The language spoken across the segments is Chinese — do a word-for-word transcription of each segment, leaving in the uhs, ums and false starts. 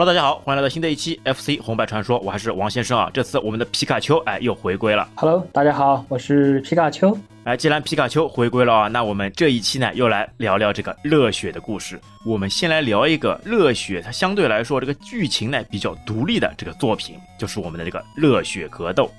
Hello， 大家好，欢迎来到新的一期 F C 红白传说，我还是王先生啊。这次我们的皮卡丘哎又回归了。Hello， 大家好，我是皮卡丘。哎，既然皮卡丘回归了啊，那我们这一期呢又来聊聊这个热血的故事。我们先来聊一个热血，它相对来说这个剧情呢比较独立的这个作品，就是我们的这个热血格斗。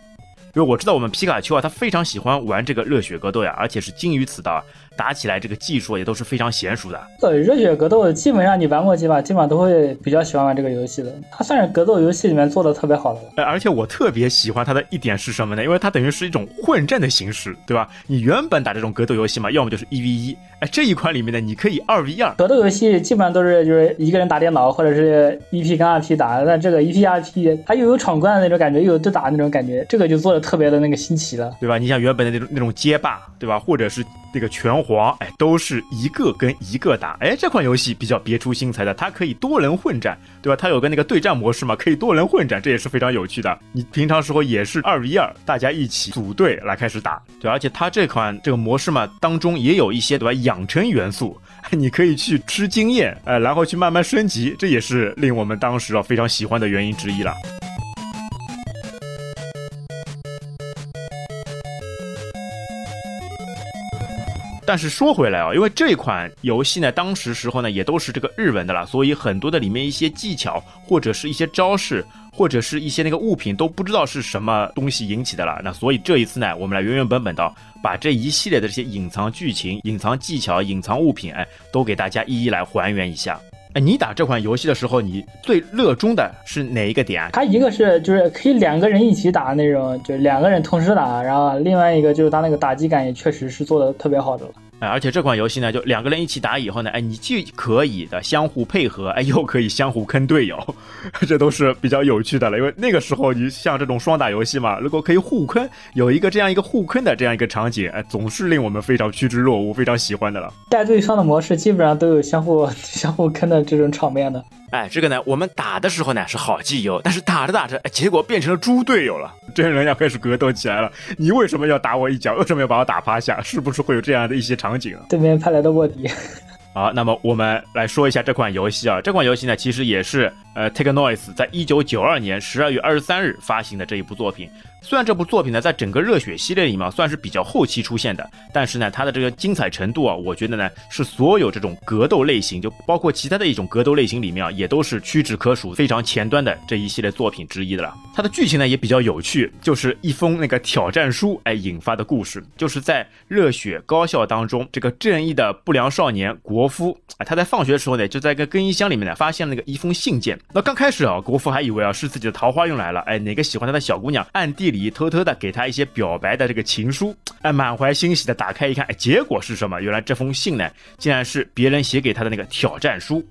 因为我知道我们皮卡丘啊，他非常喜欢玩这个热血格斗呀，而且是精于此道，打起来这个技术也都是非常娴熟的。对，热血格斗基本上你玩过几把，基本上都会比较喜欢玩这个游戏的。它算是格斗游戏里面做的特别好的。而且我特别喜欢它的一点是什么呢？因为它等于是一种混战的形式，对吧？你原本打这种格斗游戏嘛，要么就是 一 v 一，哎，这一款里面呢，你可以 二 v 二。格斗游戏基本上都是就是一个人打电脑，或者是 一 P 跟 二 P 打，但这个 一 P 二 P 它又有闯关的那种感觉，又有对打的那种感觉，这个就做的特别的那个新奇了，对吧？你像原本的那种那种街霸，对吧？或者是那个拳皇，哎，都是一个跟一个打。哎，这款游戏比较别出心裁的，它可以多人混战，对吧？它有个那个对战模式嘛，可以多人混战，这也是非常有趣的。你平常时候也是二 v 二，大家一起组队来开始打，对吧？而且它这款这个模式嘛，当中也有一些对吧养成元素，你可以去吃经验，哎，然后去慢慢升级，这也是令我们当时啊非常喜欢的原因之一了。但是说回来啊，因为这款游戏呢，当时时候呢也都是这个日文的了，所以很多的里面一些技巧或者是一些招式或者是一些那个物品都不知道是什么东西引起的了。那所以这一次呢，我们来原原本本的把这一系列的这些隐藏剧情、隐藏技巧、隐藏物品，哎，都给大家一一来还原一下。哎，你打这款游戏的时候，你最热衷的是哪一个点啊？它一个是就是可以两个人一起打那种，就是两个人同时打，然后另外一个就是它那个打击感也确实是做的特别好的了。哎，而且这款游戏呢，就两个人一起打以后呢，哎，你既可以的相互配合，哎，又可以相互坑队友，这都是比较有趣的了。因为那个时候你像这种双打游戏嘛，如果可以互坑，有一个这样一个互坑的这样一个场景，哎，总是令我们非常趋之若鹜，非常喜欢的了。带对方的模式基本上都有相互相互坑的这种场面的。哎，这个呢，我们打的时候呢是好基友，但是打着打着，哎，结果变成了猪队友了，真人要开始格斗起来了。你为什么要打我一脚？为什么要把我打趴下？是不是会有这样的一些场景？对面派来的卧底。好，那么我们来说一下这款游戏啊。这款游戏呢，其实也是呃 TakeNoise 在一九九二年十二月二十三日发行的这一部作品。虽然这部作品呢，在整个热血系列里面算是比较后期出现的，但是呢，它的这个精彩程度啊，我觉得呢，是所有这种格斗类型，就包括其他的一种格斗类型里面啊，也都是屈指可数、非常前端的这一系列作品之一的了。它的剧情呢，也比较有趣，就是一封那个挑战书哎引发的故事，就是在热血高校当中，这个正义的不良少年国国夫啊，他在放学的时候呢，就在一个更衣箱里面呢，发现了那个一封信件。那刚开始啊，国夫还以为啊是自己的桃花运来了，哎，哪个喜欢他的小姑娘暗地里偷偷的给他一些表白的这个情书，哎，满怀欣喜的打开一看，哎，结果是什么？原来这封信呢，竟然是别人写给他的那个挑战书。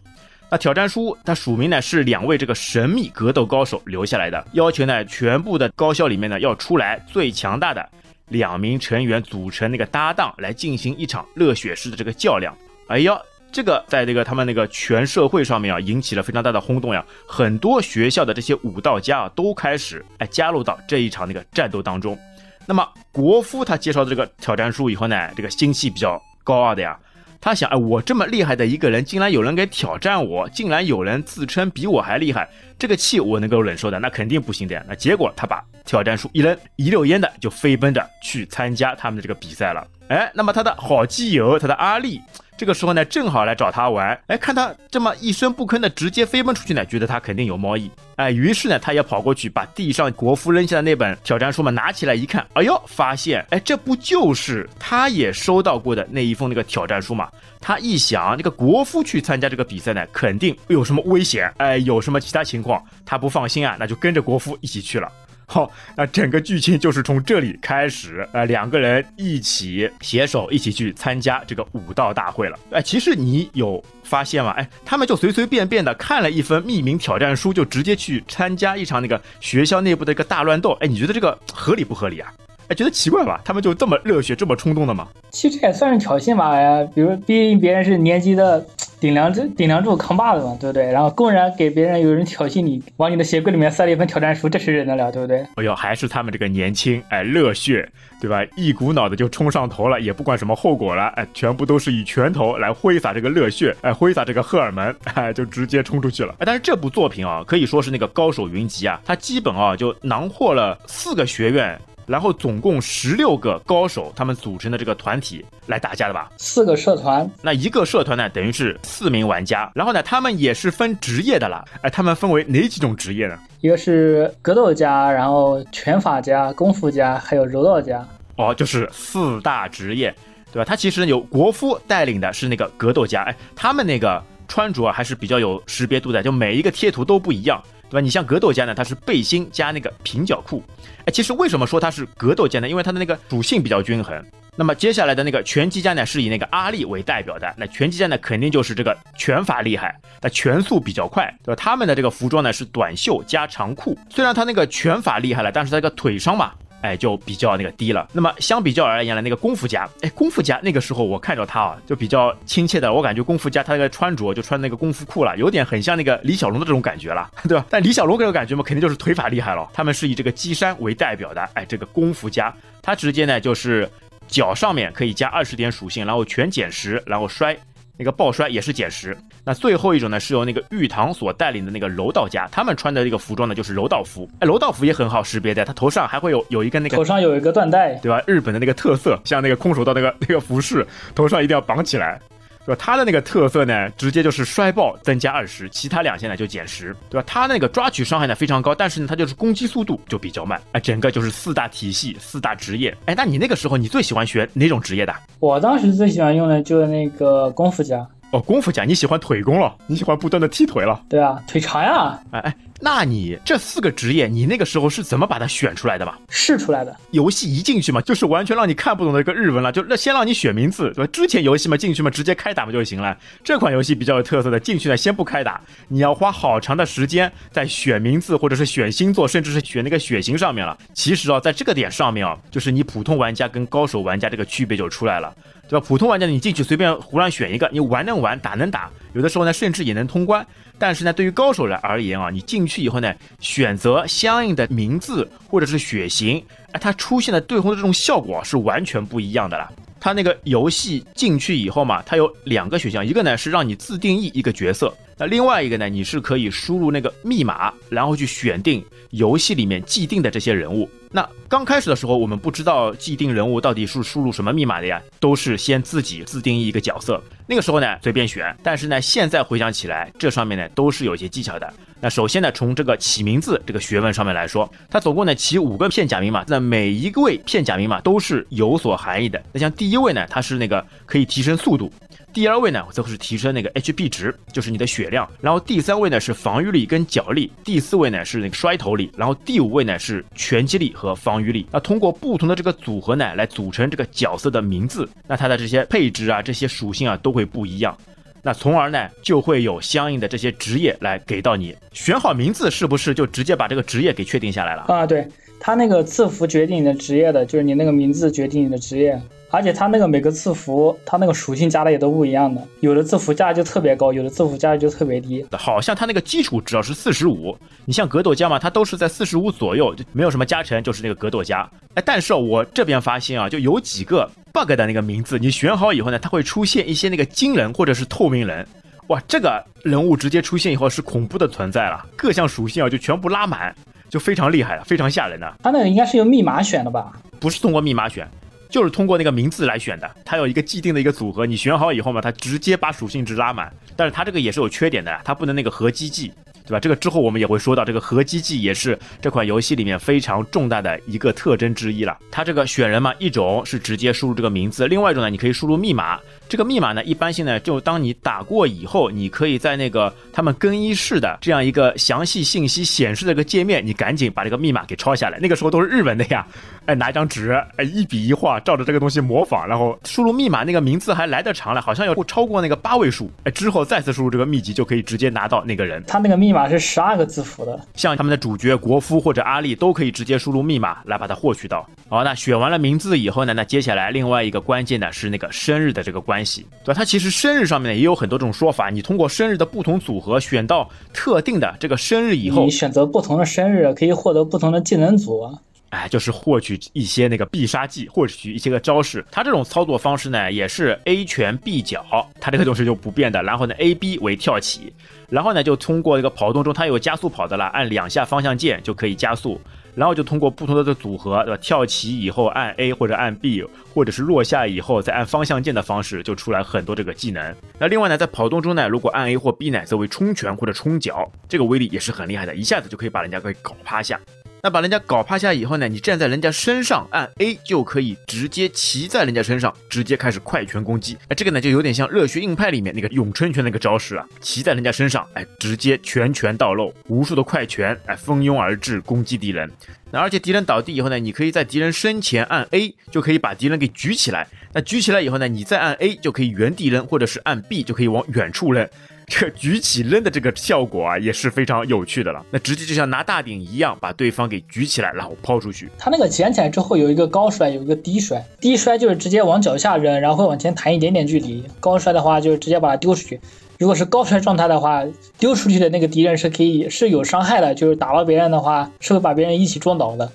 那挑战书，它署名呢是两位这个神秘格斗高手留下来的，要求呢全部的高校里面呢要出来最强大的两名成员组成那个搭档来进行一场热血式的这个较量。哎呀，这个在这个他们那个全社会上面啊，引起了非常大的轰动呀。很多学校的这些武道家啊，都开始哎加入到这一场那个战斗当中。那么国夫他接受这个挑战书以后呢，这个心气比较高傲的呀，他想哎，我这么厉害的一个人，竟然有人给挑战我，竟然有人自称比我还厉害，这个气我能够忍受的，那肯定不行的呀。那结果他把挑战书一扔，一溜烟的就飞奔着去参加他们的这个比赛了。哎，那么他的好基友，他的阿力。这个时候呢，正好来找他玩，哎，看他这么一声不吭的直接飞奔出去呢，觉得他肯定有猫腻，哎，于是呢，他也跑过去把地上国夫扔下的那本挑战书嘛拿起来一看，哎呦，发现，哎，这不就是他也收到过的那一封那个挑战书嘛？他一想，这个国夫去参加这个比赛呢，肯定有什么危险，哎，有什么其他情况，他不放心啊，那就跟着国夫一起去了。好，那整个剧情就是从这里开始，呃，两个人一起携手一起去参加这个武道大会了。哎，其实你有发现吗？哎，他们就随随便便的看了一份匿名挑战书，就直接去参加一场那个学校内部的一个大乱斗。哎，你觉得这个合理不合理啊？哎，觉得奇怪吧？他们就这么热血、这么冲动的吗？其实这也算是挑衅吧呀，比如毕竟别人是年级的顶梁柱顶梁柱扛把子嘛，对不对？然后公然给别人有人挑衅你，往你的鞋柜里面塞了一份挑战书，这谁忍得了，对不对？哎呦，还是他们这个年轻，哎，热血，对吧？一股脑的就冲上头了，也不管什么后果了，哎，全部都是以拳头来挥洒这个热血，哎，挥洒这个荷尔蒙，哎，就直接冲出去了。哎，但是这部作品啊，可以说是那个高手云集啊，他基本啊就囊获了四个学院。然后总共十六个高手，他们组成的这个团体来打架的吧？四个社团，那一个社团呢，等于是四名玩家。然后呢，他们也是分职业的啦。哎，他们分为哪几种职业呢？一个是格斗家，然后拳法家、功夫家，还有柔道家。哦，就是四大职业，对吧？他其实有国夫带领的是那个格斗家，哎，他们那个穿着还是比较有识别度的，就每一个贴图都不一样。对吧？你像格斗家呢，它是背心加那个平角裤。哎，其实为什么说它是格斗家呢？因为它的那个属性比较均衡。那么接下来的那个拳击家呢，是以那个阿力为代表的。那拳击家呢，肯定就是这个拳法厉害，但拳速比较快，对吧？他们的这个服装呢是短袖加长裤。虽然他那个拳法厉害了，但是他这个腿伤嘛，哎，就比较那个低了。那么相比较而言呢，那个功夫家，哎，功夫家那个时候我看着他啊，就比较亲切的，我感觉功夫家他那个穿着就穿那个功夫裤了，有点很像那个李小龙的这种感觉了，对吧？但李小龙这种感觉嘛，肯定就是腿法厉害了。他们是以这个击山为代表的，哎，这个功夫家，他直接呢就是脚上面可以加二十点属性，然后拳减十，然后摔。那个抱摔也是减十。那最后一种呢，是由那个玉堂所带领的那个柔道家，他们穿的这个服装呢就是柔道服。哎，柔道服也很好识别的，他头上还会有有一根那个头上有一个缎带，对吧？日本的那个特色，像那个空手道那个那个服饰，头上一定要绑起来，对吧？他的那个特色呢，直接就是摔抱增加二十，其他两项呢就减十，对吧？他那个抓取伤害呢非常高，但是呢他就是攻击速度就比较慢。哎，整个就是四大体系、四大职业。哎，那你那个时候你最喜欢学哪种职业的？我当时最喜欢用的就是那个功夫家。哦，功夫家，你喜欢腿功了，你喜欢不断的踢腿了。对啊，腿长呀。哎哎，那你这四个职业，你那个时候是怎么把它选出来的吧？试出来的。游戏一进去嘛，就是完全让你看不懂的一个日文了，就先让你选名字，对吧？之前游戏嘛，进去嘛，直接开打嘛就行了。这款游戏比较有特色的，进去呢先不开打，你要花好长的时间在选名字，或者是选星座，甚至是选那个血型上面了。其实啊，在这个点上面啊，就是你普通玩家跟高手玩家这个区别就出来了。对吧？普通玩家你进去随便胡乱选一个，你玩能玩，打能打，有的时候呢甚至也能通关。但是呢，对于高手来而言啊，你进去以后呢，选择相应的名字或者是血型，哎，它出现的对红的这种效果是完全不一样的了。它那个游戏进去以后嘛，它有两个选项，一个呢是让你自定义一个角色，那另外一个呢，你是可以输入那个密码，然后去选定游戏里面既定的这些人物。那刚开始的时候我们不知道既定人物到底是输入什么密码的呀，都是先自己自定义一个角色，那个时候呢随便选。但是呢现在回想起来，这上面呢都是有一些技巧的。那首先呢，从这个起名字这个学问上面来说，它总共呢起五个片假名嘛，那每一位片假名嘛都是有所含义的。那像第一位呢，它是那个可以提升速度，第二位呢则是提升那个 H P 值，就是你的血量，然后第三位呢是防御力跟脚力，第四位呢是那个摔头力，然后第五位呢是拳击力和防御力。那通过不同的这个组合呢来组成这个角色的名字，那它的这些配置啊，这些属性啊都会不一样，那从而呢就会有相应的这些职业来给到你。选好名字是不是就直接把这个职业给确定下来了啊？对，它那个字符决定你的职业的，就是你那个名字决定你的职业，而且它那个每个字符它那个属性加的也都不一样的，有的字符加的就特别高，有的字符加的就特别低。好像它那个基础值是四十五，你像格斗家嘛，它都是在四十五左右，就没有什么加成，就是那个格斗家。哎，但是我这边发现啊，就有几个 bug 的那个名字，你选好以后呢，它会出现一些那个金人或者是透明人。哇，这个人物直接出现以后是恐怖的存在了，各项属性啊就全部拉满，就非常厉害了，非常吓人的。它那个应该是用密码选的吧？不是通过密码选，就是通过那个名字来选的，它有一个既定的一个组合，你选好以后嘛，它直接把属性值拉满。但是它这个也是有缺点的，它不能那个合击技，对吧？这个之后我们也会说到，这个合击技也是这款游戏里面非常重大的一个特征之一了。它这个选人嘛，一种是直接输入这个名字，另外一种呢，你可以输入密码。这个密码呢，一般性呢，就当你打过以后，你可以在那个他们更衣室的这样一个详细信息显示的一个界面，你赶紧把这个密码给抄下来。那个时候都是日文的呀，哎，拿一张纸，哎，一笔一画，照着这个东西模仿，然后输入密码，那个名字还来得长了，好像要超过那个八位数，哎，之后再次输入这个秘籍就可以直接拿到那个人。他那个密码是十二个字符的，像他们的主角国夫或者阿力都可以直接输入密码来把它获取到。好，那选完了名字以后呢，那接下来另外一个关键呢是那个生日的这个关关系，对吧？它其实生日上面也有很多种说法，你通过生日的不同组合选到特定的这个生日以后，你选择不同的生日可以获得不同的技能组啊。哎，就是获取一些那个必杀技，获取一些个招式。它这种操作方式呢，也是 A 拳 B 脚，它这个东西就不变的。然后呢 ，A B 为跳起，然后呢就通过这个跑动中，它有加速跑的了，按两下方向键就可以加速。然后就通过不同的组合，对吧？跳起以后按 A 或者按 B， 或者是落下以后再按方向键的方式，就出来很多这个技能。那另外呢，在跑动中呢，如果按 A 或 B 呢，则为冲拳或者冲脚，这个威力也是很厉害的，一下子就可以把人家给搞趴下。那把人家搞趴下以后呢，你站在人家身上按 A 就可以直接骑在人家身上，直接开始快拳攻击。哎，这个呢就有点像热血硬派里面那个咏春拳那个招式啊，骑在人家身上，哎，直接拳拳到肉，无数的快拳，哎，蜂拥而至攻击敌人。那而且敌人倒地以后呢，你可以在敌人身前按 A 就可以把敌人给举起来。那举起来以后呢，你再按 A 就可以原地扔，或者是按 B 就可以往远处扔。这个举起扔的这个效果啊，也是非常有趣的了。那直接就像拿大饼一样，把对方给举起来，然后抛出去。他那个捡起来之后有一个高摔，有一个低摔。低摔就是直接往脚下扔，然后往前弹一点点距离。高摔的话就是直接把它丢出去。如果是高摔状态的话，丢出去的那个敌人是可以是有伤害的，就是打到别人的话是会把别人一起撞倒的。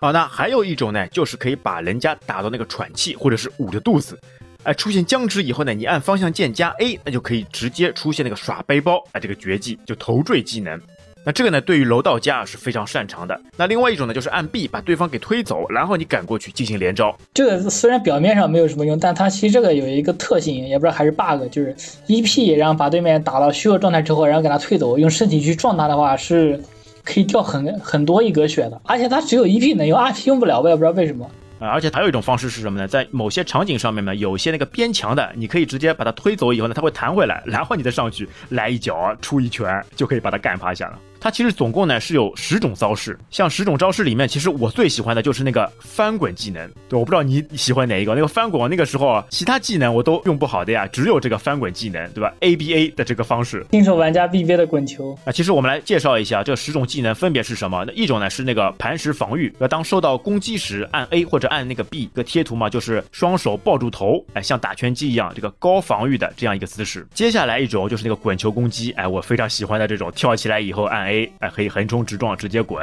好，那还有一种呢，就是可以把人家打到那个喘气，或者是捂着肚子。哎，出现僵直以后呢，你按方向键加 A， 那就可以直接出现那个耍背包，哎，这个绝技就头坠技能。那这个呢，对于楼道家是非常擅长的。那另外一种呢，就是按 B 把对方给推走，然后你赶过去进行连招。这个虽然表面上没有什么用，但它其实这个有一个特性，也不知道还是 bug， 就是 E P， 然后把对面打到虚弱状态之后，然后给他推走，用身体去撞他的话是可以掉很很多一格血的。而且它只有 E P 能用 R P 用不了，我也不知道为什么。啊，而且还有一种方式是什么呢？在某些场景上面呢，有些那个边墙的，你可以直接把它推走以后呢，它会弹回来，然后你再上去来一脚，出一拳就可以把它干趴下了。它其实总共呢是有十种招式，像十种招式里面，其实我最喜欢的就是那个翻滚技能。对，我不知道你喜欢哪一个。那个翻滚，那个时候其他技能我都用不好的呀，只有这个翻滚技能，对吧 ？A B A 的这个方式，新手玩家必备的滚球。啊，其实我们来介绍一下这十种技能分别是什么。那一种呢是那个磐石防御，要当受到攻击时按 A 或者按那个 B， 一个贴图嘛，就是双手抱住头，哎，像打拳击一样，这个高防御的这样一个姿势。接下来一种就是那个滚球攻击，哎，我非常喜欢的这种，跳起来以后按 A。A， 哎，可以横冲直撞，直接滚。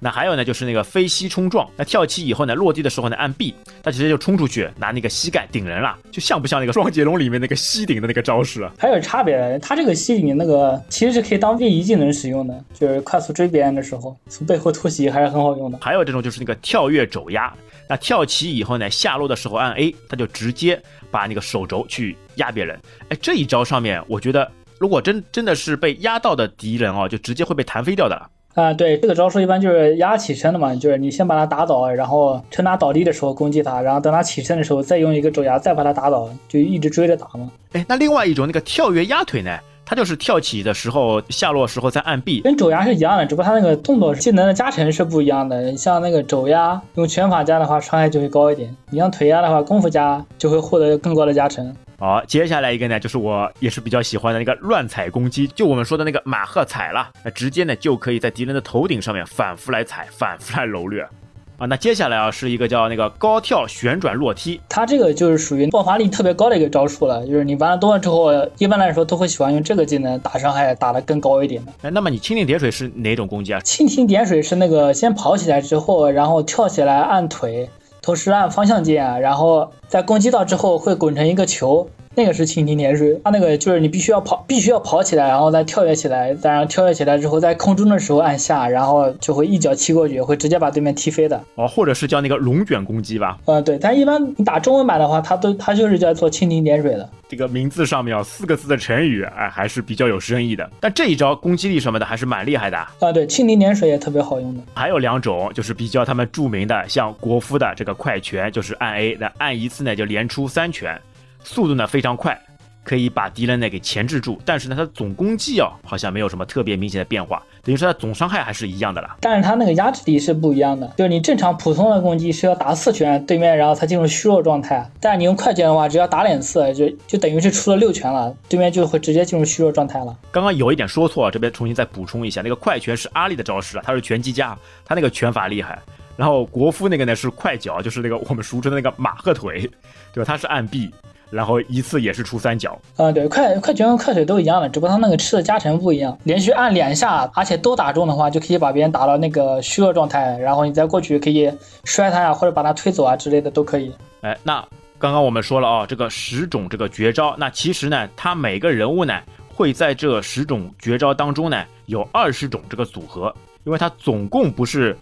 那还有呢，就是那个飞膝冲撞。那跳起以后呢，落地的时候呢，按 B， 他直接就冲出去，拿那个膝盖顶人了，就像不像那个双截龙里面那个膝顶的那个招式啊？还有差别，他这个膝顶那个其实是可以当 V 一技能使用的，就是快速追别人的时候，从背后突袭还是很好用的。还有这种就是那个跳跃肘压。那跳起以后呢，下落的时候按 A， 他就直接把那个手肘去压别人。哎，这一招上面，我觉得。如果 真, 真的是被压到的敌人哦，就直接会被弹飞掉的了。啊，对，这个招数一般就是压起身的嘛，就是你先把他打倒，然后趁他倒地的时候攻击他，然后等他起身的时候再用一个肘压再把他打倒，就一直追着打嘛。哎，那另外一种那个跳跃压腿呢？他就是跳起的时候下落的时候再按 B， 跟肘压是一样的，只不过他那个动作技能的加成是不一样的。像那个肘压用拳法加的话伤害就会高一点，你像腿压的话功夫加就会获得更高的加成。好，接下来一个呢就是我也是比较喜欢的那个乱踩攻击，就我们说的那个马赫踩了，那直接呢就可以在敌人的头顶上面反复来踩，反复来揉掠啊。那接下来啊是一个叫那个高跳旋转落踢，它这个就是属于爆发力特别高的一个招数了，就是你玩了多了之后，一般来说都会喜欢用这个技能打伤害打得更高一点的。哎，那么你蜻蜓点水是哪种攻击啊？蜻蜓点水是那个先跑起来之后，然后跳起来按腿，同时按方向键，然后在攻击到之后会滚成一个球，那个是蜻蜓点水。它那个就是你必须要跑，必须要跑起来，然后再跳跃起来，再然后跳跃起来之后，在空中的时候按下，然后就会一脚踢过去，会直接把对面踢飞的。哦，或者是叫那个龙卷攻击吧？嗯，对。但一般你打中文版的话，它都它就是叫做蜻蜓点水的。这个名字上面有四个字的成语，哎，还是比较有深意的。但这一招攻击力什么的还是蛮厉害的啊。啊，对，蜻蜓点水也特别好用的。还有两种就是比较他们著名的，像国服的这个快拳，就是按 A， 那按一次呢就连出三拳。速度呢非常快，可以把敌人呢给钳制住，但是呢它总攻击哦好像没有什么特别明显的变化，等于说它总伤害还是一样的了。但是它那个压制力是不一样的，就是你正常普通的攻击是要打四拳对面，然后才进入虚弱状态，但是你用快拳的话只要打两次就就等于是出了六拳了，对面就会直接进入虚弱状态了。刚刚有一点说错，这边重新再补充一下，那个快拳是阿力的招式啊，他是拳击家，他那个拳法厉害。然后国夫那个呢是快脚，就是那个我们俗称的那个马赫腿，对吧？他是按 B。然后一次也是出三脚。嗯，对，快快拳和快腿都一样的，只不过他那个吃的加成不一样。连续按两下，而且都打中的话，就可以把别人打到那个虚弱状态，然后你再过去可以摔他呀，或者把他推走啊之类的都可以。哎，那刚刚我们说了啊、哦，这个十种这个绝招，那其实呢，他每个人物呢会在这十种绝招当中呢有二十种这个组合，因为他总共不是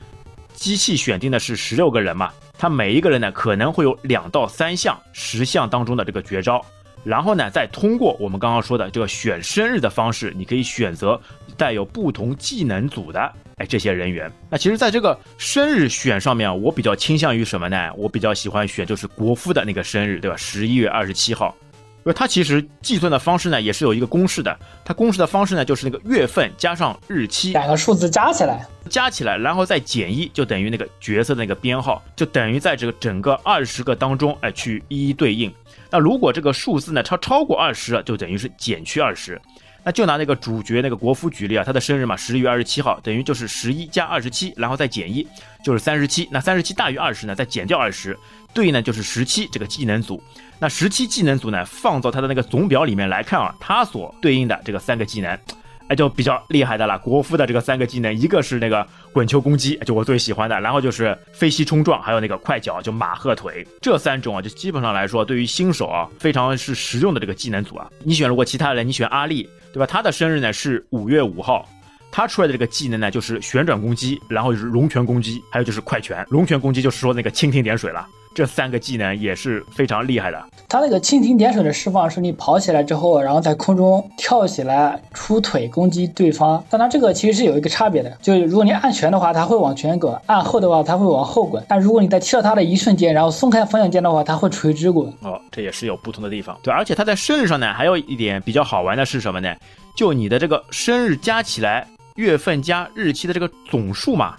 机器选定的是十六个人嘛。他每一个人呢可能会有两到三项十项当中的这个绝招，然后呢再通过我们刚刚说的这个选生日的方式，你可以选择带有不同技能组的哎这些人员。那其实在这个生日选上面，我比较倾向于什么呢？我比较喜欢选就是国服的那个生日，对吧？十一月二十七号，因为它其实计算的方式呢也是有一个公式的，它公式的方式呢就是那个月份加上日期，两个数字加起来加起来然后再减一，就等于那个角色的那个编号，就等于在这个整个二十个当中哎去一一对应。那如果这个数字呢超超过二十，就等于是减去二十。那就拿那个主角那个国服举例啊，他的生日嘛，十一月二十七号，等于就是十一加二十七，然后再减一，就是三十七。那三十七大于二十呢，再减掉二十，对应呢就是十七这个技能组。那十七技能组呢，放到他的那个总表里面来看啊，他所对应的这个三个技能。哎，就比较厉害的了。国服的这个三个技能，一个是那个滚球攻击，就我最喜欢的，然后就是飞膝冲撞，还有那个快脚，就马赫腿。这三种啊，就基本上来说，对于新手啊，非常是实用的这个技能组啊。你选如果其他人，你选阿力，对吧？他的生日呢是五月五号，他出来的这个技能呢就是旋转攻击，然后就是龙拳攻击，还有就是快拳。龙拳攻击就是说那个蜻蜓点水了。这三个技能也是非常厉害的。他那个蜻蜓点水的释放是你跑起来之后，然后在空中跳起来出腿攻击对方，但他这个其实是有一个差别的，就是如果你按拳的话，他会往前滚；按后的话，他会往后滚。但如果你在踢到他的一瞬间，然后松开方向键的话，他会垂直滚。哦，这也是有不同的地方。对，而且他在生日上呢，还有一点比较好玩的是什么呢？就你的这个生日加起来，月份加日期的这个总数嘛，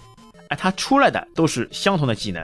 哎，它出来的都是相同的技能。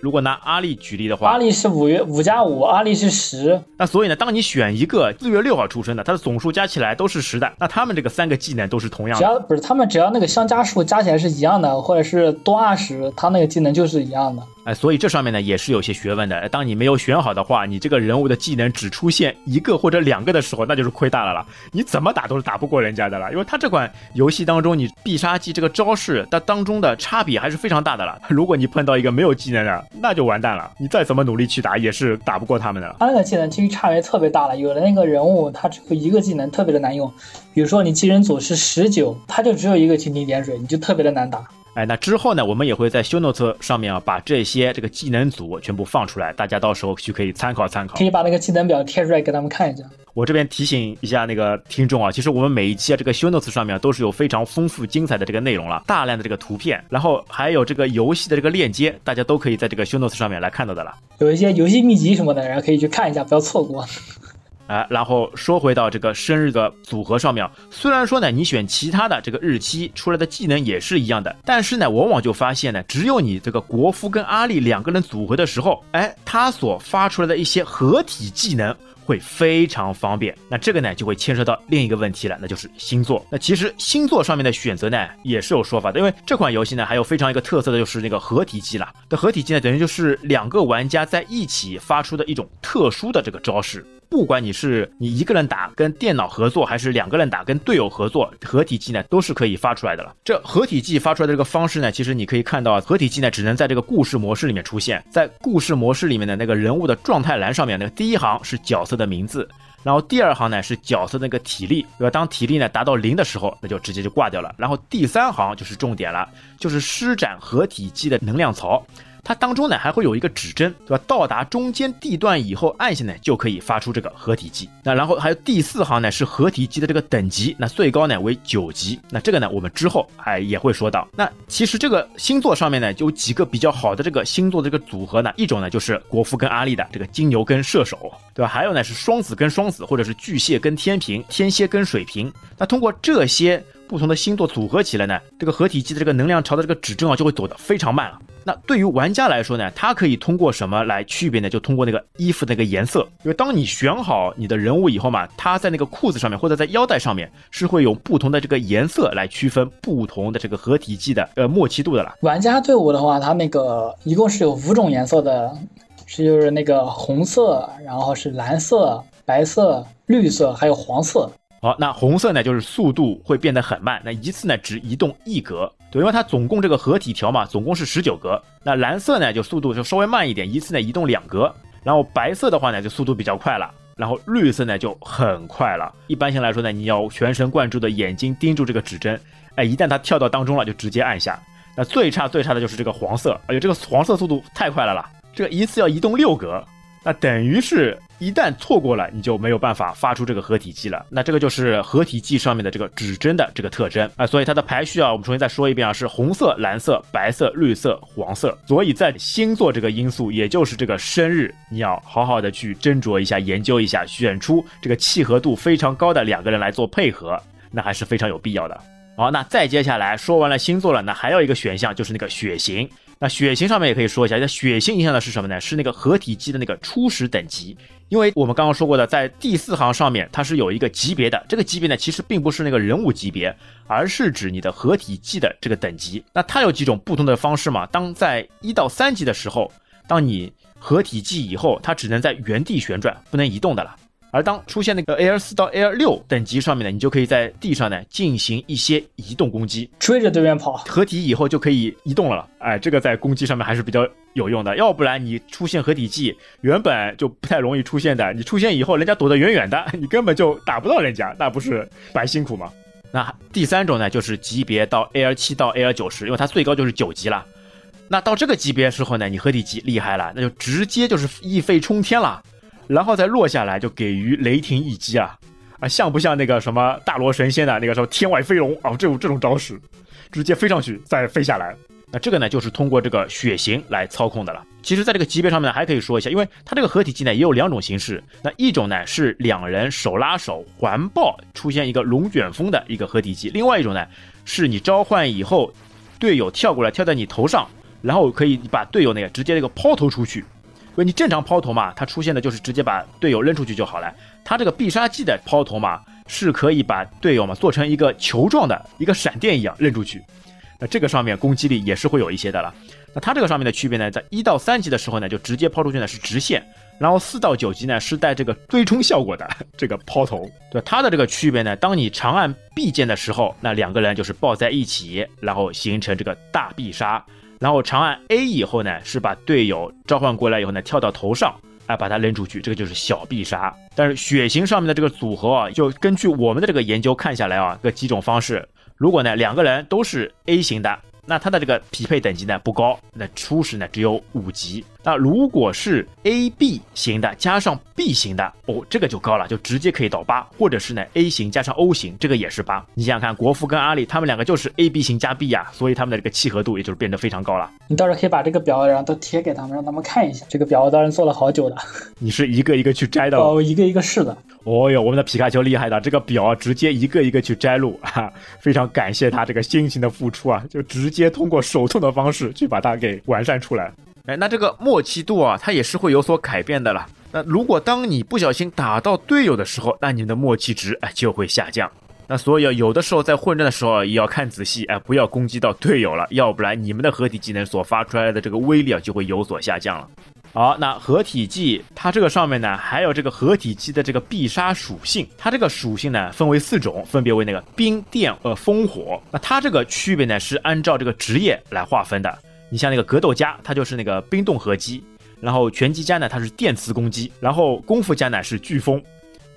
如果拿阿力举例的话，阿力是五月五加五，阿力是十。那所以呢，当你选一个四月六号出生的，它的总数加起来都是十的，那他们这个三个技能都是同样的。只要不是他们只要那个相加数加起来是一样的，或者是多二十，他那个技能就是一样的。哎，所以这上面呢也是有些学问的。当你没有选好的话，你这个人物的技能只出现一个或者两个的时候，那就是亏大了了。你怎么打都是打不过人家的了，因为他这款游戏当中，你必杀技这个招式它当中的差别还是非常大的了。如果你碰到一个没有技能的，那就完蛋了，你再怎么努力去打也是打不过他们的。他那个技能其实差别特别大了，有的那个人物他只有一个技能特别的难用，比如说你技能组是十九，他就只有一个蜻蜓点水，你就特别的难打。哎，那之后呢，我们也会在 show notes 上面啊，把这些这个技能组全部放出来，大家到时候去可以参考参考，可以把那个技能表贴出来给他们看一下。我这边提醒一下那个听众啊，其实我们每一期啊这个 show notes 上面、啊、都是有非常丰富精彩的这个内容了，大量的这个图片，然后还有这个游戏的这个链接，大家都可以在这个 show notes 上面来看到的了。有一些游戏秘籍什么的，然后可以去看一下，不要错过。哎，然后说回到这个生日的组合上面，虽然说呢，你选其他的这个日期出来的技能也是一样的，但是呢，往往就发现呢，只有你这个国服跟阿力两个人组合的时候，哎，他所发出来的一些合体技能会非常方便。那这个呢，就会牵涉到另一个问题了，那就是星座。那其实星座上面的选择呢，也是有说法的，因为这款游戏呢，还有非常一个特色的就是那个合体技了。那合体技呢，等于就是两个玩家在一起发出的一种特殊的这个招式。不管你是你一个人打跟电脑合作，还是两个人打跟队友合作，合体技呢都是可以发出来的了。这合体技发出来的这个方式呢，其实你可以看到，合体技呢只能在这个故事模式里面出现。在故事模式里面的那个人物的状态栏上面，那个第一行是角色的名字，然后第二行呢是角色的那个体力，当体力呢达到零的时候，那就直接就挂掉了。然后第三行就是重点了，就是施展合体技的能量槽。它当中呢还会有一个指针，对吧？到达中间地段以后，按下呢就可以发出这个合体技。那然后还有第四行呢是合体技的这个等级，那最高呢为九级。那这个呢我们之后哎也会说到。那其实这个星座上面呢有几个比较好的这个星座的这个组合呢，一种呢就是国服跟阿力的这个金牛跟射手，对吧？还有呢是双子跟双子，或者是巨蟹跟天平，天蝎跟水瓶。那通过这些不同的星座组合起来呢，这个合体技的这个能量槽的这个指针啊就会走得非常慢了。那对于玩家来说呢，他可以通过什么来区别呢？就通过那个衣服的那个颜色，因为当你选好你的人物以后嘛，他在那个裤子上面或者在腰带上面是会有不同的这个颜色来区分不同的这个合体技的呃默契度的了。玩家队伍的话，他那个一共是有五种颜色的是就是那个红色，然后是蓝色、白色、绿色，还有黄色。好，那红色呢，就是速度会变得很慢，那一次呢只移动一格，对，因为它总共这个合体条嘛，总共是十九格。那蓝色呢，就速度就稍微慢一点，一次呢移动两格。然后白色的话呢，就速度比较快了。然后绿色呢就很快了。一般性来说呢，你要全神贯注的眼睛盯住这个指针，哎，一旦它跳到当中了，就直接按下。那最差最差的就是这个黄色，而且这个黄色速度太快了啦，这个一次要移动六格。那等于是一旦错过了，你就没有办法发出这个合体技了。那这个就是合体技上面的这个指针的这个特征啊，所以它的排序啊，我们重新再说一遍啊，是红色、蓝色、白色、绿色、黄色。所以在星座这个因素，也就是这个生日，你要好好的去斟酌一下、研究一下，选出这个契合度非常高的两个人来做配合，那还是非常有必要的。好，那再接下来说完了星座了，那还有一个选项就是那个血型。那血型上面也可以说一下，那血型影响的是什么呢？是那个合体技的那个初始等级。因为我们刚刚说过的，在第四行上面它是有一个级别的，这个级别呢其实并不是那个人物级别，而是指你的合体技的这个等级。那它有几种不同的方式嘛？当在一到三级的时候，当你合体技以后，它只能在原地旋转，不能移动的了。而当出现那个 L 四 到 L 六 等级上面呢，你就可以在地上呢进行一些移动攻击，追着对面跑，合体以后就可以移动了。哎，这个在攻击上面还是比较有用的，要不然你出现合体技原本就不太容易出现的，你出现以后人家躲得远远的，你根本就打不到人家，那不是白辛苦吗？那第三种呢，就是级别到 L 七 到 L 九十，因为它最高就是九级了。那到这个级别的时候呢，你合体技厉害了，那就直接就是一飞冲天了，然后再落下来就给予雷霆一击啊！啊，像不像那个什么大罗神仙的那个什么天外飞龙啊？这种这种招式，直接飞上去再飞下来。那这个呢，就是通过这个血型来操控的了。其实在这个级别上面呢，还可以说一下，因为它这个合体技呢也有两种形式。那一种呢是两人手拉手环抱出现一个龙卷风的一个合体技，另外一种呢是你召唤以后，队友跳过来跳在你头上，然后可以把队友那个直接那个抛投出去。因为你正常抛投嘛，它出现的就是直接把队友扔出去就好了。它这个必杀技的抛投嘛，是可以把队友嘛做成一个球状的一个闪电一样扔出去。那这个上面攻击力也是会有一些的了。那它这个上面的区别呢，在一到三级的时候呢，就直接抛出去呢是直线，然后四到九级呢是带这个追冲效果的这个抛投。对，它的这个区别呢，当你长按 B 键的时候，那两个人就是抱在一起，然后形成这个大必杀。然后长按 A 以后呢，是把队友召唤过来以后呢，跳到头上，哎，把它扔出去，这个就是小必杀。但是血型上面的这个组合啊，就根据我们的这个研究看下来啊，这几种方式，如果呢两个人都是 A 型的，那它的这个匹配等级呢不高，那初始呢只有五级。那如果是 A B 型的加上 B 型的，哦，这个就高了，就直接可以到八，或者是呢 A 型加上 O 型，这个也是八。你想想看，国服跟阿里他们两个就是 A B 型加 B 呀、啊，所以他们的这个契合度也就是变得非常高了。你到时候可以把这个表然后都贴给他们，让他们看一下。这个表我当然做了好久的。你是一个一个去摘的？哦，一个一个是的。哦哟，我们的皮卡丘厉害的，这个表直接一个一个去摘录啊，非常感谢他这个辛勤的付出啊，就直接通过手动的方式去把它给完善出来。哎，那这个默契度啊，它也是会有所改变的了。那如果当你不小心打到队友的时候，那你的默契值哎就会下降。那所以有的时候在混战的时候也要看仔细，哎，不要攻击到队友了，要不然你们的合体技能所发出来的这个威力啊就会有所下降了。好，那合体技它这个上面呢还有这个合体技的这个必杀属性，它这个属性呢分为四种，分别为那个冰、电、呃风、火。那它这个区别呢是按照这个职业来划分的。你像那个格斗家，它就是那个冰冻合击，然后拳击家呢它是电磁攻击，然后功夫家呢是飓风，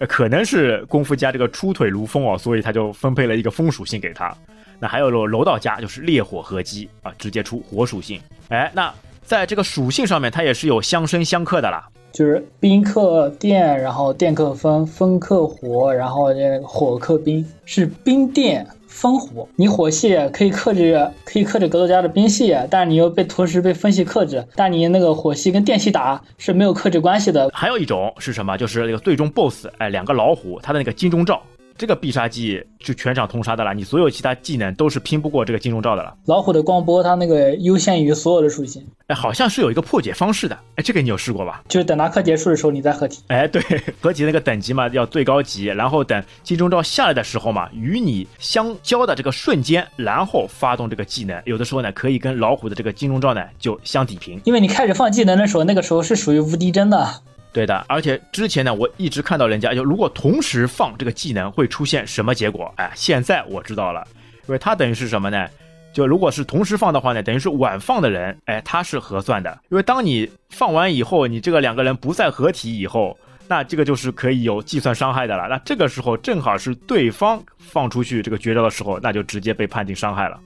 可能是功夫家这个出腿如风哦，所以它就分配了一个风属性给它。那还有柔道家就是烈火合击啊，直接出火属性。哎，那在这个属性上面它也是有相生相克的啦，就是冰克电，然后电克风，风克火，然后火克冰，是冰电风火。你火系可以克制，可以克制格斗家的冰系，但是你又被同时被风系克制，但你那个火系跟电系打是没有克制关系的。还有一种是什么？就是那个最终 B O S S， 哎，两个老虎，它的那个金钟罩，这个必杀技就全场通杀的了，你所有其他技能都是拼不过这个金钟罩的了。老虎的光波它那个优先于所有的属性，哎，好像是有一个破解方式的，哎，这个你有试过吧？就是等拿克结束的时候你再合体。哎，对，合体那个等级嘛，要最高级，然后等金钟罩下来的时候嘛，与你相交的这个瞬间，然后发动这个技能，有的时候呢可以跟老虎的这个金钟罩呢就相抵平，因为你开始放技能的时候，那个时候是属于无敌帧的。对的，而且之前呢，我一直看到人家，就如果同时放这个技能会出现什么结果？哎，现在我知道了，因为它等于是什么呢？就如果是同时放的话呢，等于是晚放的人，哎，它是合算的，因为当你放完以后，你这个两个人不再合体以后，那这个就是可以有计算伤害的了。那这个时候正好是对方放出去这个绝招的时候，那就直接被判定伤害了。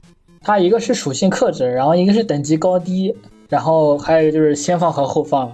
它一个是属性克制，然后一个是等级高低，然后还有就是先放和后放。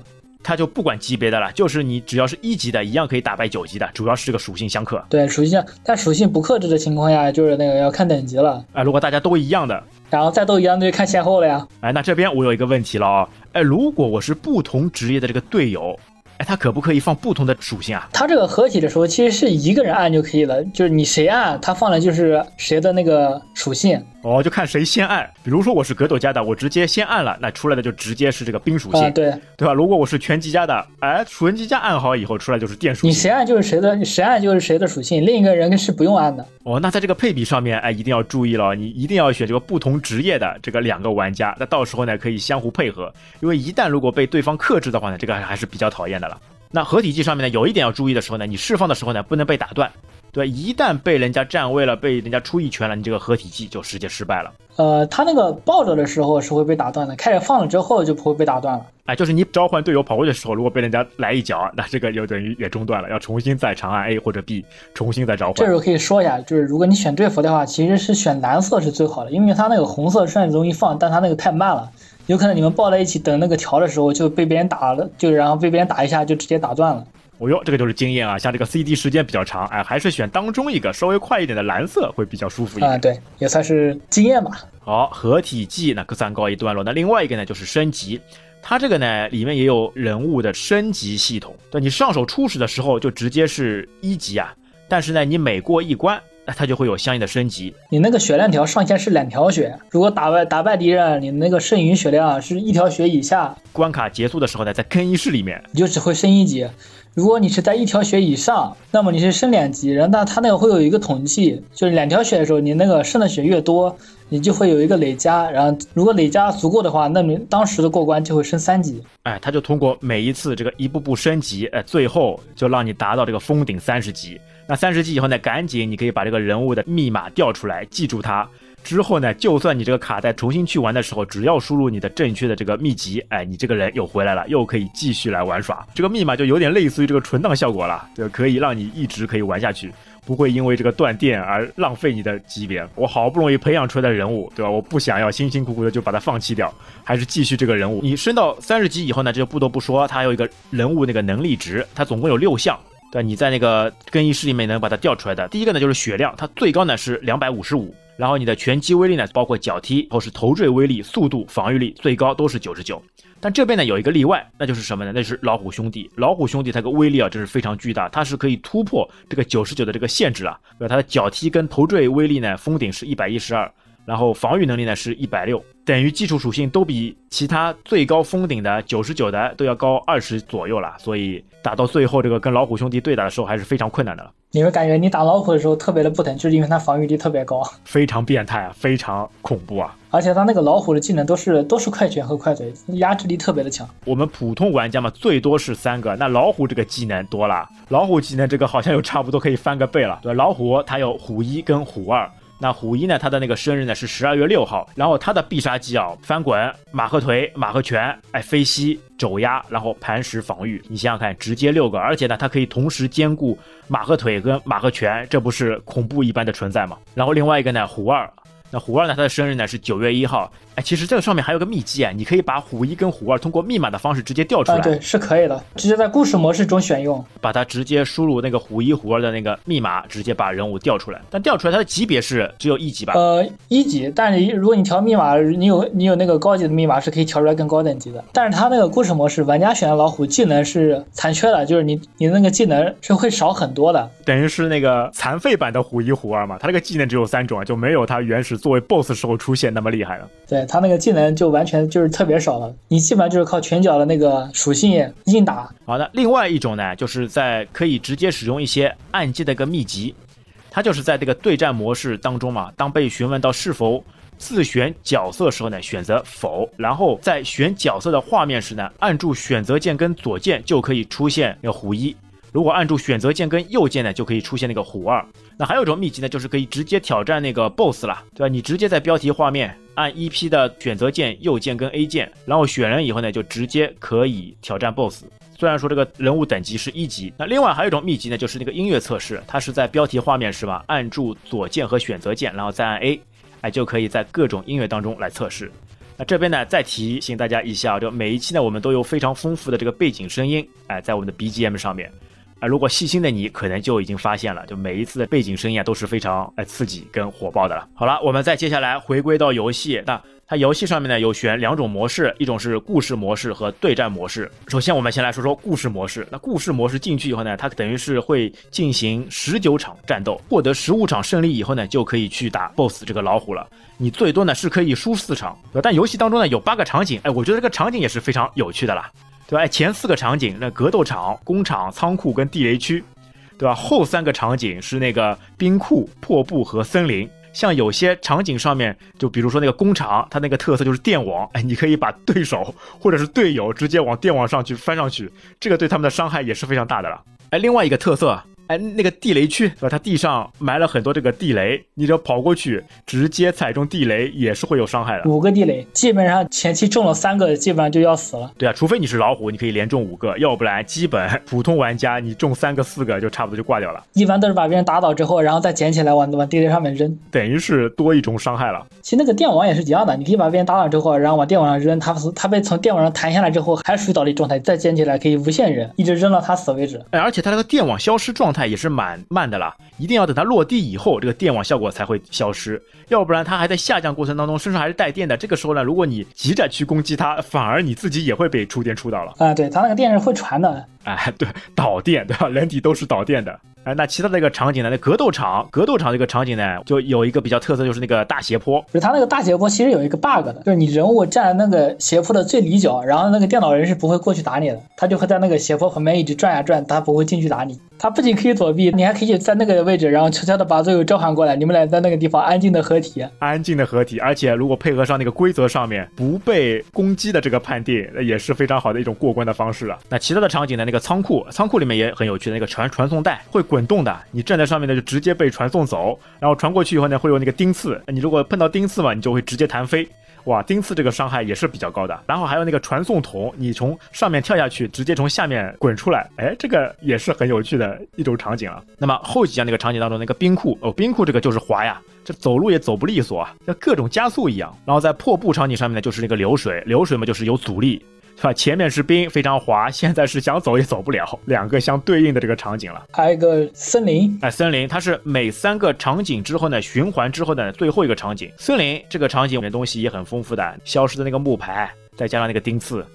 他就不管级别的了，就是你只要是一级的一样可以打败九级的，主要是这个属性相克。对，属性他属性不克制的情况下，就是那个要看等级了啊、呃。如果大家都一样的，然后再都一样的就看先后了呀。哎，那这边我有一个问题了啊、哦，哎，如果我是不同职业的这个队友，哎，他可不可以放不同的属性啊？他这个合体的时候其实是一个人按就可以了，就是你谁按他放的就是谁的那个属性。哦，就看谁先按，比如说我是格斗家的，我直接先按了，那出来的就直接是这个冰属性、啊、对对吧？如果我是拳击家的，哎，拳击家按好以后出来就是电属性，你谁按就是谁的，谁按就是谁的属性，另一个人是不用按的。哦，那在这个配比上面，哎，一定要注意了，你一定要选这个不同职业的这个两个玩家，那到时候呢可以相互配合，因为一旦如果被对方克制的话呢，这个还是比较讨厌的了。那合体技上面呢，有一点要注意的时候呢，你释放的时候呢不能被打断。对，一旦被人家占位了，被人家出一拳了，你这个合体技就直接失败了。呃，他那个抱着的时候是会被打断的，开始放了之后就不会被打断了。哎，就是你召唤队友跑过去的时候，如果被人家来一脚，那这个就等于也中断了，要重新再长按 A 或者 B， 重新再召唤。这时候可以说一下，就是如果你选队服的话，其实是选蓝色是最好的，因为他那个红色虽然容易放，但他那个太慢了。有可能你们抱在一起等那个条的时候就被别人打了，就然后被别人打一下就直接打断了。哦哟，这个就是经验啊，像这个 C D 时间比较长，哎，还是选当中一个稍微快一点的蓝色会比较舒服一点。啊，对，也算是经验吧。好，合体技那算告一段落，那另外一个呢就是升级。它这个呢里面也有人物的升级系统。对，你上手初始的时候就直接是一级啊，但是呢你每过一关，那它就会有相应的升级。你那个血量条上限是两条血，如果打败打败敌人，你那个剩余血量是一条血以下。关卡结束的时候呢，在更衣室里面，你就只会升一级。如果你是在一条血以上，那么你是升两级，然后它那个会有一个统计，就是两条血的时候，你那个升的血越多，你就会有一个累加，然后如果累加足够的话，那么当时的过关就会升三级。哎，它就通过每一次这个一步步升级，哎，最后就让你达到这个封顶三十级。那三十级以后呢，赶紧你可以把这个人物的密码调出来，记住它。之后呢，就算你这个卡带重新去玩的时候，只要输入你的正确的这个秘籍，哎，你这个人又回来了，又可以继续来玩耍。这个密码就有点类似于这个存档效果了，就可以让你一直可以玩下去，不会因为这个断电而浪费你的级别。我好不容易培养出来的人物，对吧？我不想要辛辛苦苦的就把它放弃掉，还是继续这个人物。你升到三十级以后呢，这就不得不说，它还有一个人物那个能力值，它总共有六项。对，你在那个更衣室里面能把它调出来的。第一个呢就是血量，它最高呢是两百五十五，然后你的拳击威力呢，包括脚踢或是头坠威力、速度、防御力，最高都是九十九。但这边呢有一个例外，那就是什么呢？那就是老虎兄弟。老虎兄弟它个威力啊，真是非常巨大，它是可以突破这个九十九的这个限制啊。它的脚踢跟头坠威力呢，封顶是一百一十二，然后防御能力呢是一百六，等于基础属性都比其他最高封顶的九十九的都要高二十左右了，所以打到最后这个跟老虎兄弟对打的时候还是非常困难的了。你会感觉你打老虎的时候特别的不疼，就是因为它防御力特别高，非常变态啊，非常恐怖啊！而且它那个老虎的技能都是都是快拳和快腿，压制力特别的强。我们普通玩家嘛，最多是三个，那老虎这个技能多了，老虎技能这个好像有差不多可以翻个倍了。对，老虎它有虎一跟虎二。那虎一呢，他的那个生日呢是十二月六号，然后他的必杀技啊，翻滚、马和腿、马和拳、哎飞膝、肘压，然后磐石防御，你想想看，直接六个，而且呢，他可以同时兼顾马和腿跟马和拳，这不是恐怖一般的存在吗？然后另外一个呢，虎二。那虎二呢，他的生日呢是九月一号。哎，其实这个上面还有个秘籍啊，你可以把虎一跟虎二通过密码的方式直接调出来、啊、对，是可以的，直接在故事模式中选用，把它直接输入那个虎一虎二的那个密码，直接把人物调出来。但调出来它的级别是只有一级吧？呃，一级，但是如果你调密码，你有你有那个高级的密码是可以调出来更高等级的。但是它那个故事模式，玩家选的老虎技能是残缺的，就是你你那个技能是会少很多的，等于是那个残废版的虎一虎二嘛。它那个技能只有三种啊，就没有它原始作为 boss 时候出现那么厉害了。对。他那个技能就完全就是特别少了，你基本上就是靠拳脚的那个属性硬打。好的，另外一种呢，就是在可以直接使用一些暗记的一个秘籍，它就是在这个对战模式当中嘛，当被询问到是否自选角色时候呢，选择否，然后在选角色的画面时呢，按住选择键跟左键就可以出现那个虎一，如果按住选择键跟右键呢，就可以出现那个虎二。那还有一种秘籍呢，就是可以直接挑战那个 boss 了，对吧？你直接在标题画面按 E P 的选择键、右键跟 A 键，然后选人以后呢，就直接可以挑战 boss。虽然说这个人物等级是一级。那另外还有一种秘籍呢，就是那个音乐测试，它是在标题画面是吧？按住左键和选择键，然后再按 A， 哎，就可以在各种音乐当中来测试。那这边呢，再提醒大家一下，就每一期呢，我们都有非常丰富的这个背景声音，哎，在我们的 B G M 上面。啊，如果细心的你可能就已经发现了，就每一次的背景声音啊都是非常呃刺激跟火爆的了。好了，我们再接下来回归到游戏。那它游戏上面呢有选两种模式，一种是故事模式和对战模式。首先我们先来说说故事模式。那故事模式进去以后呢，它等于是会进行十九场战斗，获得十五场胜利以后呢，就可以去打 boss 这个老虎了。你最多呢是可以输四场，但游戏当中呢有八个场景，哎，我觉得这个场景也是非常有趣的啦。对吧？前四个场景，那格斗场、工厂、仓库跟地雷区，对吧？后三个场景是那个冰库、破布和森林。像有些场景上面，就比如说那个工厂，它那个特色就是电网，哎，你可以把对手或者是队友直接往电网上去翻上去，这个对他们的伤害也是非常大的了。哎，另外一个特色。哎，那个地雷区，它地上埋了很多这个地雷，你只要跑过去，直接踩中地雷也是会有伤害的。五个地雷，基本上前期中了三个，基本上就要死了。对啊，除非你是老虎，你可以连中五个，要不然基本普通玩家你中三个四个就差不多就挂掉了。一般都是把别人打倒之后，然后再捡起来往往地雷上面扔，等于是多一种伤害了。其实那个电网也是一样的，你可以把别人打倒之后，然后往电网上扔，他他被从电网上弹下来之后，还是属于倒地状态，再捡起来可以无限扔，一直扔到他死为止。哎，而且他那个电网消失状态。它也是蛮慢的啦，一定要等它落地以后，这个电网效果才会消失，要不然它还在下降过程当中，身上还是带电的。这个时候呢，如果你急着去攻击它，反而你自己也会被触电触到了。啊、呃，对，它那个电是会传的。哎，对，导电，对吧？人体都是导电的。哎，那其他的一个场景呢？那格斗场，格斗场这个场景呢，就有一个比较特色，就是那个大斜坡。就是它那个大斜坡其实有一个 bug 的，就是你人物站那个斜坡的最里角，然后那个电脑人是不会过去打你的，他就会在那个斜坡旁边一直转呀转，他不会进去打你。他不仅可以躲避，你还可以在那个位置，然后悄悄的把队友召唤过来，你们俩在那个地方安静的合体，安静的合体。而且如果配合上那个规则上面不被攻击的这个判定，也是非常好的一种过关的方式了。那其他的场景呢？那个仓库，仓库里面也很有趣的，那个传传送带会滚动的，你站在上面呢就直接被传送走，然后传过去以后呢会有那个钉刺，你如果碰到钉刺嘛，你就会直接弹飞。哇，钉刺这个伤害也是比较高的。然后还有那个传送筒，你从上面跳下去，直接从下面滚出来，哎，这个也是很有趣的一种场景啊。那么后几样那个场景当中，那个冰库哦，冰库这个就是滑呀，这走路也走不利索啊，像各种加速一样。然后在破布场景上面呢，就是那个流水，流水嘛就是有阻力。是吧？前面是冰，非常滑，现在是想走也走不了，两个相对应的这个场景了。还有一个森林，哎，森林它是每三个场景之后呢，循环之后的最后一个场景。森林这个场景里面东西也很丰富的，消失的那个木牌，再加上那个钉刺。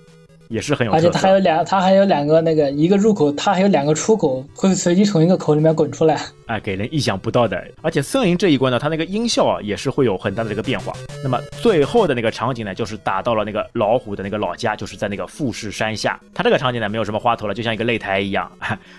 也是很有特色，而且它还有两，它还有两个那个一个入口，它还有两个出口，会随机从一个口里面滚出来，哎，给人意想不到的。而且森林这一关呢，它那个音效啊，也是会有很大的这个变化。那么最后的那个场景呢，就是打到了那个老虎的那个老家，就是在那个富士山下。它这个场景呢，没有什么花头了，就像一个擂台一样，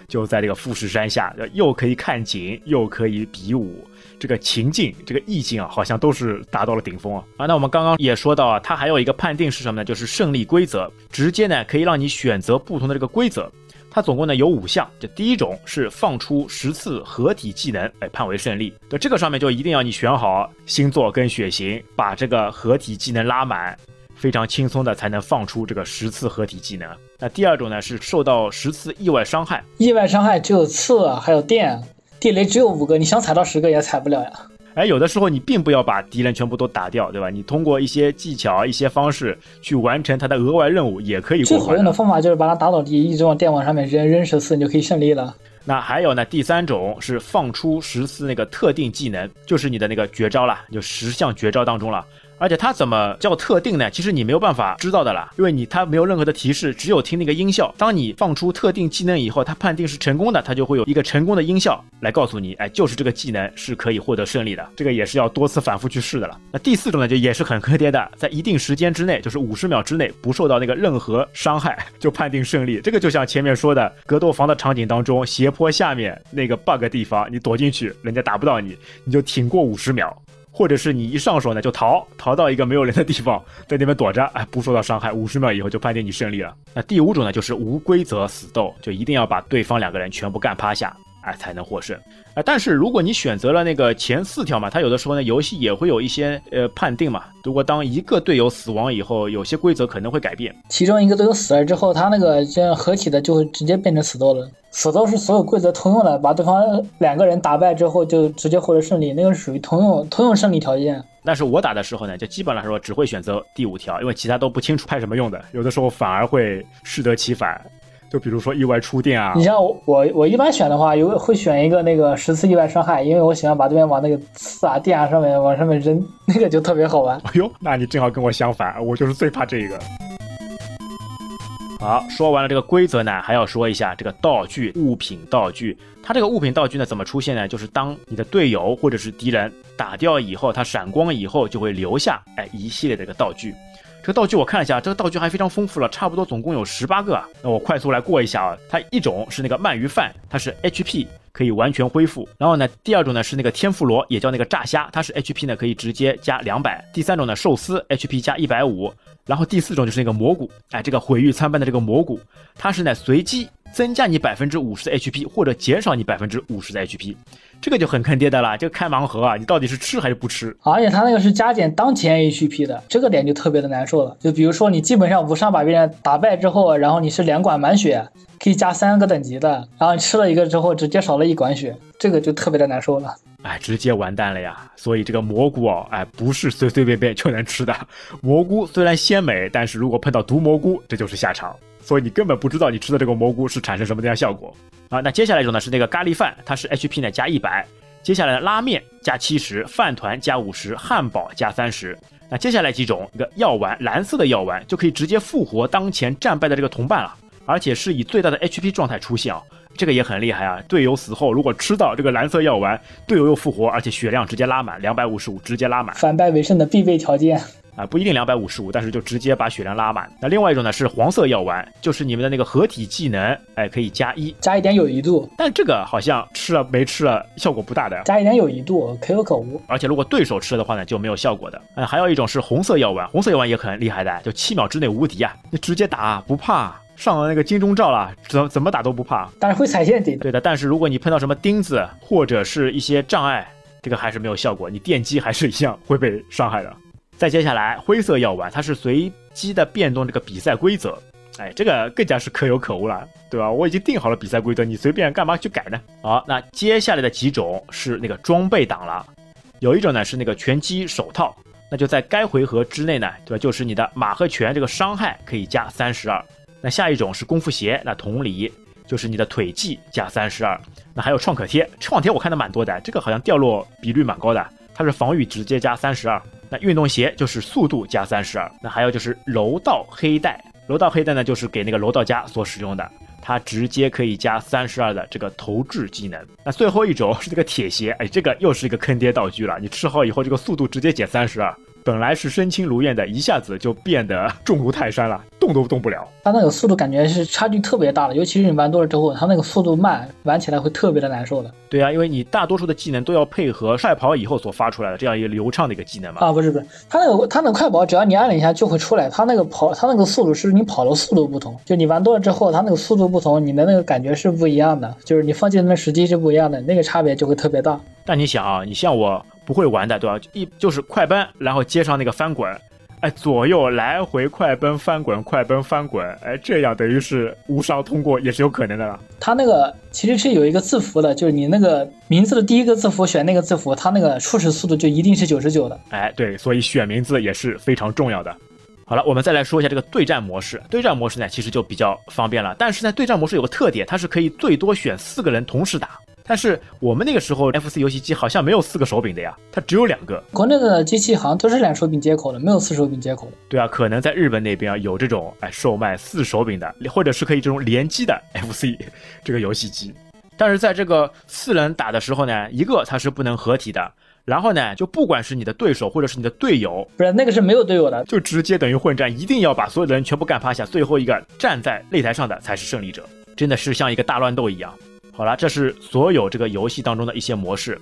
就在这个富士山下，又可以看景，又可以比武。这个情境，这个意境啊，好像都是达到了顶峰啊！啊，那我们刚刚也说到啊，它还有一个判定是什么呢？就是胜利规则，直接呢可以让你选择不同的这个规则。它总共呢有五项，这第一种是放出十次合体技能，哎，判为胜利。对，这个上面就一定要你选好星座跟血型，把这个合体技能拉满。非常轻松的才能放出这个十次合体技能。那第二种呢是受到十次意外伤害，意外伤害只有刺还有电，地雷只有五个，你想踩到十个也踩不了呀。哎，有的时候你并不要把敌人全部都打掉，对吧？你通过一些技巧、一些方式去完成他的额外任务，也可以过关。最好用的方法就是把他打倒地，一直往电网上面扔扔十次，你就可以胜利了。那还有呢，第三种是放出十次那个特定技能，就是你的那个绝招了，就十项绝招当中了。而且它怎么叫特定呢？其实你没有办法知道的啦，因为你它没有任何的提示，只有听那个音效。当你放出特定技能以后，它判定是成功的，它就会有一个成功的音效来告诉你，哎，就是这个技能是可以获得胜利的。这个也是要多次反复去试的了。那第四种呢，就也是很坑爹的，在一定时间之内，就是五十秒之内不受到那个任何伤害，就判定胜利。这个就像前面说的，格斗房的场景当中，斜坡下面那个 bug 地方，你躲进去，人家打不到你，你就挺过五十秒。或者是你一上手呢就逃逃到一个没有人的地方，在那边躲着，哎，不受到伤害，五十秒以后就判定你胜利了。那第五种呢，就是无规则死斗，就一定要把对方两个人全部干趴下，哎，才能获胜。哎，但是如果你选择了那个前四条嘛，它有的时候呢游戏也会有一些呃判定嘛。如果当一个队友死亡以后，有些规则可能会改变。其中一个队友死了之后，他那个这样合体的就会直接变成死斗了。死斗是所有规则通用的，把对方两个人打败之后就直接获得胜利，那个属于通用通用胜利条件。但是我打的时候呢，就基本上说只会选择第五条，因为其他都不清楚派什么用的，有的时候反而会适得其反。就比如说意外触电啊，你像我我我一般选的话，有会选一个那个十次意外伤害，因为我喜欢把对面往那个刺啊电啊上面往上面扔，那个就特别好玩。哎呦，那你正好跟我相反，我就是最怕这个。好，说完了这个规则呢，还要说一下这个道具物品道具。它这个物品道具呢怎么出现呢？就是当你的队友或者是敌人打掉以后，它闪光以后就会留下哎一系列的这个道具。这个道具我看了一下，这个道具还非常丰富了，差不多总共有十八个。那我快速来过一下啊，它一种是那个鳗鱼饭，它是 H P。可以完全恢复。然后呢，第二种呢是那个天妇罗，也叫那个炸虾，它是 H P 呢可以直接加两百。第三种呢寿司 H P 加一百五十。然后第四种就是那个蘑菇，哎，这个毁誉参半的这个蘑菇，它是呢随机增加你 百分之五十 的 H P 或者减少你 百分之五十 的 H P。这个就很坑爹的了，这个开盲盒啊，你到底是吃还是不吃？而且它那个是加减当前 H P 的，这个点就特别的难受了。就比如说你基本上无伤把别人打败之后，然后你是两管满血，可以加三个等级的，然后吃了一个之后直接少了一管血，这个就特别的难受了，哎，直接完蛋了呀！所以这个蘑菇哦，哎，不是随随便便就能吃的。蘑菇虽然鲜美，但是如果碰到毒蘑菇，这就是下场。所以你根本不知道你吃的这个蘑菇是产生什么样效果啊！那接下来一种呢是那个咖喱饭，它是 H P 呢加一百，接下来拉面加七十，饭团加五十，汉堡加三十。那接下来几种，一个药丸，蓝色的药丸就可以直接复活当前战败的这个同伴了。而且是以最大的 H P 状态出现啊，这个也很厉害啊！队友死后，如果吃到这个蓝色药丸，队友又复活，而且血量直接拉满，两百五十五直接拉满，反败为胜的必备条件啊！不一定两百五十五，但是就直接把血量拉满。那另外一种呢是黄色药丸，就是你们的那个合体技能，哎，可以加一，加一点友谊度。但这个好像吃了没吃了效果不大的，加一点友谊度可有可无。而且如果对手吃了的话呢，就没有效果的。嗯，还有一种是红色药丸，红色药丸也很厉害的，就七秒之内无敌啊！你直接打不怕。上了那个金钟罩了，怎怎么打都不怕，但是会踩陷阱。对的，但是如果你碰到什么钉子或者是一些障碍，这个还是没有效果，你电击还是一样会被伤害的。再接下来灰色药丸，它是随机的变动这个比赛规则，哎，这个更加是可有可无了，对吧？我已经定好了比赛规则，你随便干嘛去改呢？好，那接下来的几种是那个装备档了，有一种呢是那个拳击手套，那就在该回合之内呢，对吧？就是你的马和拳这个伤害可以加三十二。那下一种是功夫鞋，那同理就是你的腿技加三十二。那还有创可贴，创贴我看的蛮多的，这个好像掉落比率蛮高的，它是防御直接加三十二。那运动鞋就是速度加三十二。那还有就是柔道黑带，柔道黑带呢就是给那个柔道家所使用的，它直接可以加三十二的这个投掷技能。那最后一种是这个铁鞋，哎，这个又是一个坑爹道具了，你吃好以后这个速度直接减三十二。本来是身轻如燕的，一下子就变得重如泰山了，动都动不了。它那个速度感觉是差距特别大的，尤其是你玩多了之后，它那个速度慢，玩起来会特别的难受的。对啊，因为你大多数的技能都要配合快跑以后所发出来的这样一个流畅的一个技能嘛。啊，不是不是，它那个它那个快跑，只要你按了一下就会出来。它那个跑，它那个速度是你跑的速度不同，就你玩多了之后，它那个速度不同，你的那个感觉是不一样的，就是你放进的时机是不一样的，那个差别就会特别大。但你想啊，你像我。不会玩的，对吧？一就是快奔，然后接上那个翻滚，哎，左右来回快奔翻滚快奔翻滚，哎，这样等于是无伤通过也是有可能的了。他那个其实是有一个字符的，就是你那个名字的第一个字符选那个字符，他那个初始速度就一定是九十九的。哎，对，所以选名字也是非常重要的。好了，我们再来说一下这个对战模式。对战模式呢，其实就比较方便了，但是呢，对战模式有个特点，它是可以最多选四个人同时打。但是我们那个时候 F C 游戏机好像没有四个手柄的呀，它只有两个。国内的机器好像都是两手柄接口的，没有四手柄接口的。对啊，可能在日本那边有这种哎售卖四手柄的，或者是可以这种联机的 F C 这个游戏机。但是在这个四人打的时候呢，一个它是不能合体的。然后呢，就不管是你的对手或者是你的队友，不是那个是没有队友的，就直接等于混战，一定要把所有的人全部干趴下，最后一个站在擂台上的才是胜利者，真的是像一个大乱斗一样。好了，这是所有这个游戏当中的一些模式。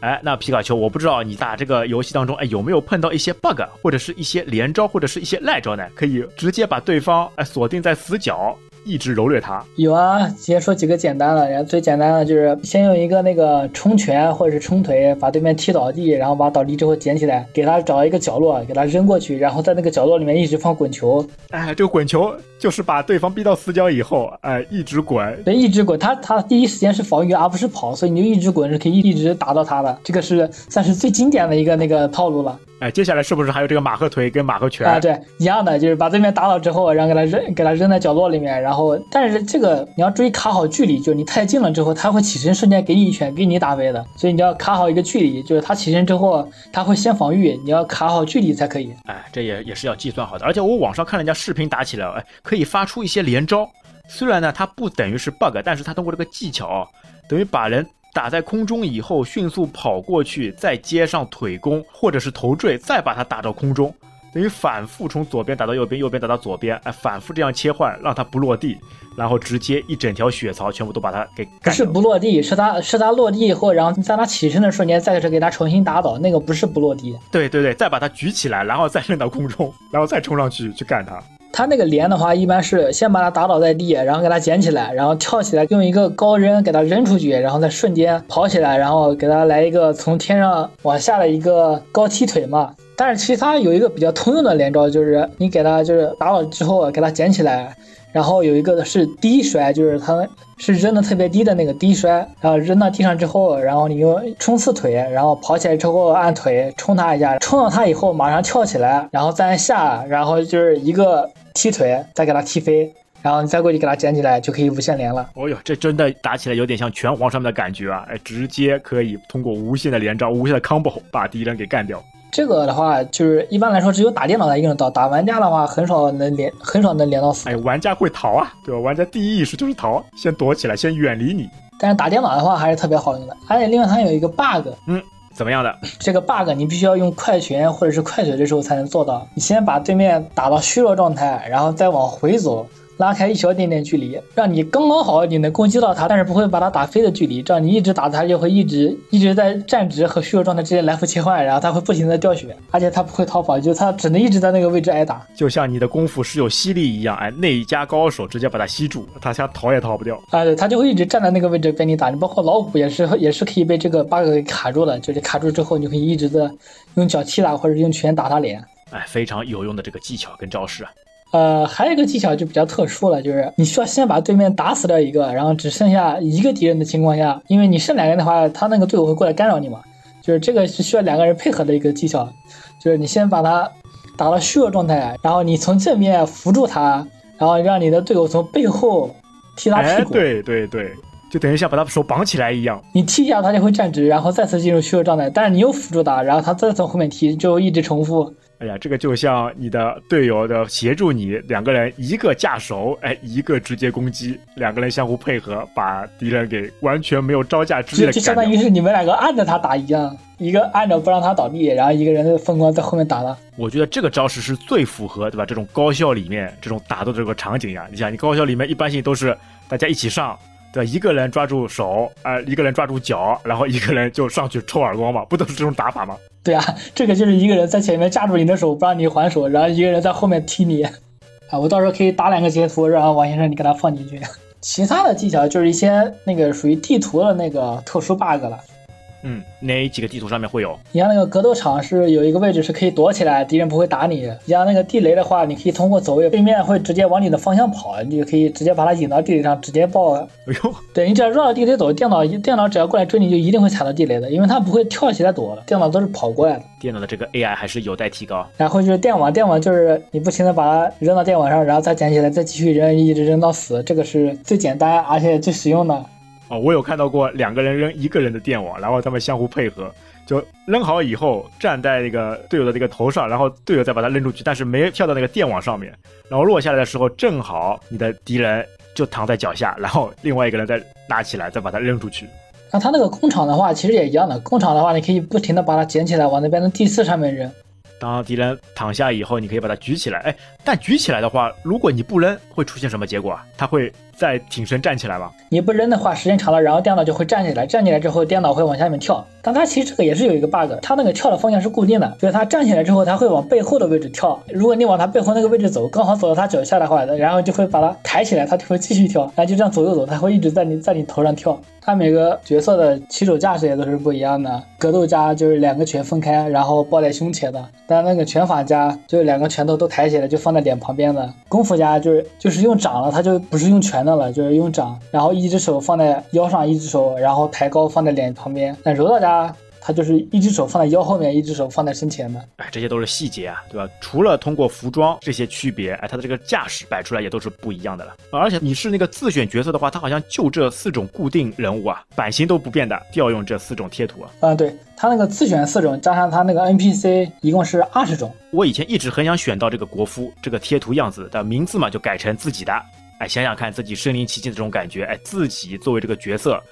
哎，那皮卡丘，我不知道你打这个游戏当中，哎，有没有碰到一些 bug 或者是一些连招或者是一些赖招呢？可以直接把对方哎锁定在死角，一直蹂躏他。有啊，先说几个简单的，然后最简单的就是先用一个那个冲拳或者是冲腿把对面踢倒地，然后把倒地之后捡起来，给他找一个角落，给他扔过去，然后在那个角落里面一直放滚球。哎，这个滚球就是把对方逼到死角以后，哎，一直滚。对，一直滚。他他第一时间是防御而不是跑，所以你就一直滚是可以一直打到他的。这个是算是最经典的一个那个套路了。哎，接下来是不是还有这个马赫腿跟马赫拳啊？对，一样的，就是把对面打倒之后，然后给他扔，给他扔在角落里面，然后但是这个你要注意卡好距离，就是你太近了之后，他会起身瞬间给你一拳，给你打飞的，所以你要卡好一个距离，就是他起身之后，他会先防御，你要卡好距离才可以。哎，这也也是要计算好的，而且我网上看人家视频打起来，哎，可以发出一些连招，虽然呢它不等于是 bug， 但是它通过这个技巧，等于把人打在空中以后迅速跑过去，再接上腿攻或者是头坠，再把它打到空中，等于反复从左边打到右边，右边打到左边，哎，反复这样切换，让它不落地，然后直接一整条血槽全部都把它给干掉。不是不落地，是它是它落地以后，然后在它起身的瞬间再给它重新打倒，那个不是不落地。对对对，再把它举起来，然后再扔到空中，然后再冲上去去干它。他那个连的话一般是先把他打倒在地，然后给他捡起来，然后跳起来用一个高扔给他扔出去，然后再瞬间跑起来，然后给他来一个从天上往下的一个高踢腿嘛。但是其实他有一个比较通用的连招，就是你给他就是打倒之后给他捡起来，然后有一个是低摔，就是他是扔的特别低的那个低摔，然后扔到地上之后，然后你用冲刺腿，然后跑起来之后按腿冲他一下，冲到他以后马上跳起来，然后再按下，然后就是一个踢腿再给他踢飞，然后你再过去给他捡起来，就可以无限连了。哦哟，这真的打起来有点像拳皇上面的感觉啊！哎，直接可以通过无限的连招、无限的 combo 把敌人给干掉。这个的话，就是一般来说只有打电脑才用得到，打玩家的话很少能连，很少能连到死。哎，玩家会逃啊，对吧？玩家第一意识就是逃，先躲起来，先远离你。但是打电脑的话还是特别好用的，而且另外它有一个 bug， 嗯。怎么样的这个 bug 你必须要用快拳或者是快腿的时候才能做到，你先把对面打到虚弱状态，然后再往回走，拉开一小点点距离，让你刚刚好你能攻击到他，但是不会把他打飞的距离，这样你一直打他就会一直一直在站直和虚弱状态之间来回切换，然后他会不停的掉血，而且他不会逃跑，就他只能一直在那个位置挨打，就像你的功夫是有吸力一样，哎，内家高手直接把他吸住，他想逃也逃不掉。哎，对，他就会一直站在那个位置被你打，你包括老虎也是也是可以被这个 bug 给卡住的，就是卡住之后你就可以一直的用脚踢他或者用拳打他脸。哎，非常有用的这个技巧跟招式啊。呃，还有一个技巧就比较特殊了，就是你需要先把对面打死掉一个，然后只剩下一个敌人的情况下，因为你剩两个人的话，他那个队友会过来干扰你嘛，就是这个是需要两个人配合的一个技巧，就是你先把他打到虚弱状态，然后你从正面扶住他，然后让你的队友从背后踢他屁股。哎，对对对，就等于像把他手绑起来一样，你踢一下他就会站直，然后再次进入虚弱状态，但是你又扶住他，然后他再从后面踢，就一直重复。哎呀，这个就像你的队友的协助你，两个人一个架手，哎，一个直接攻击，两个人相互配合，把敌人给完全没有招架之力的干掉。就相当于是你们两个按着他打一样，一个按着不让他倒地，然后一个人疯狂在后面打他。我觉得这个招式是最符合，对吧？这种高校里面这种打斗的这个场景呀，你想，你高校里面一般性都是大家一起上。对，一个人抓住手，呃，一个人抓住脚，然后一个人就上去抽耳光嘛，不都是这种打法吗？对啊，这个就是一个人在前面架住你的手，不让你还手，然后一个人在后面踢你。啊，我到时候可以打两个截图，让王先生你给他放进去。其他的技巧就是一些那个属于地图的那个特殊 bug 了。嗯，哪几个地图上面会有？你像那个格斗场是有一个位置是可以躲起来，敌人不会打你。你像那个地雷的话，你可以通过走位，对面会直接往你的方向跑，你就可以直接把它引到地雷上，直接爆。哎呦，对，你只要绕着地雷走，电脑电脑只要过来追你，就一定会踩到地雷的，因为它不会跳起来躲，电脑都是跑过来的。电脑的这个 A I 还是有待提高。然后就是电网，电网就是你不停的把它扔到电网上，然后再捡起来，再继续扔，一直扔到死，这个是最简单而且最实用的。哦，我有看到过两个人扔一个人的电网，然后他们相互配合，就扔好以后站在那个队友的那个头上，然后队友再把他扔出去，但是没跳到那个电网上面，然后落下来的时候正好你的敌人就躺在脚下，然后另外一个人再拉起来再把他扔出去。那他那个工厂的话其实也一样的，工厂的话你可以不停的把它捡起来往那边的地刺上面扔，当敌人躺下以后你可以把它举起来。哎，但举起来的话如果你不扔会出现什么结果啊？他会再挺身站起来吧？你不扔的话时间长了，然后电脑就会站起来，站起来之后电脑会往下面跳。但它其实这个也是有一个 bug， 它那个跳的方向是固定的，所以它站起来之后它会往背后的位置跳，如果你往它背后那个位置走，刚好走到它脚下的话，然后就会把它抬起来，它就会继续跳，然后就这样左右走，它会一直在你在你头上跳。它每个角色的起手架势也都是不一样的，格斗家就是两个拳分开然后抱在胸前的，但那个拳法家就是两个拳头都抬起来就放在脸旁边的，功夫家就是就是用掌了，它就不是用拳的了，就是用掌，然后一只手放在腰上，一只手然后抬高放在脸旁边。但柔道家它就是一只手放在腰后面，一只手放在身前的。哎，这些都是细节啊，对吧？除了通过服装这些区别，哎，它的这个架势摆出来也都是不一样的了。而且你是那个自选角色的话，它好像就这四种固定人物啊，版型都不变的，调用这四种贴图啊。嗯，对，它那个自选四种，加上它那个 N P C， 一共是二十种。我以前一直很想选到这个国服这个贴图样子的名字嘛，就改成自己的。哎，想想看自己身临其境的这种感觉，哎，自己作为这个角色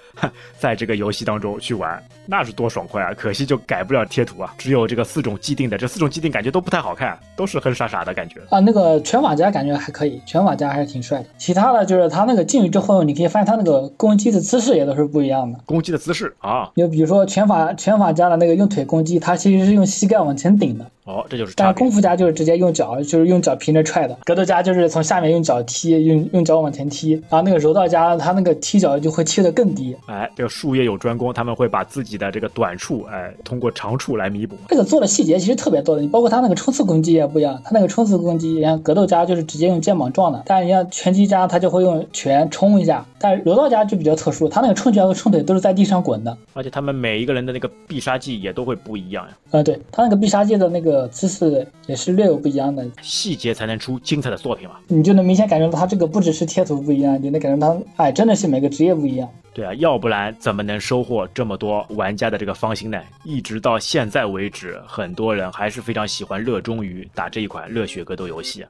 在这个游戏当中去玩，那是多爽快啊。可惜就改不了贴图啊，只有这个四种既定的，这四种既定感觉都不太好看，都是很傻傻的感觉啊。那个拳法家感觉还可以，拳法家还是挺帅的。其他的就是他那个进去之后你可以发现他那个攻击的姿势也都是不一样的，攻击的姿势啊，就比如说拳法拳法家的那个用腿攻击，他其实是用膝盖往前顶的。哦，这就是差别。但功夫家就是直接用脚，就是用脚平着踹的。格斗家就是从下面用脚踢，用用脚往前踢。然后那个柔道家，他那个踢脚就会踢得更低。哎，这个术业有专攻，他们会把自己的这个短处，哎，通过长处来弥补。这个做的细节其实特别多的，你包括他那个冲刺攻击也不一样。他那个冲刺攻击，像格斗家就是直接用肩膀撞的，但人家拳击家他就会用拳冲一下。但柔道家就比较特殊，他那个冲拳和冲腿都是在地上滚的。而且他们每一个人的那个必杀技也都会不一样呀。嗯，对，他那个必杀技的那个姿势也是略有不一样的，细节才能出精彩的作品嘛。你就能明显感觉到它这个不只是贴图不一样，你能感觉到它，哎，真的是每个职业不一样。对啊，要不然怎么能收获这么多玩家的这个芳心呢？一直到现在为止，很多人还是非常喜欢热衷于打这一款热血格斗游戏。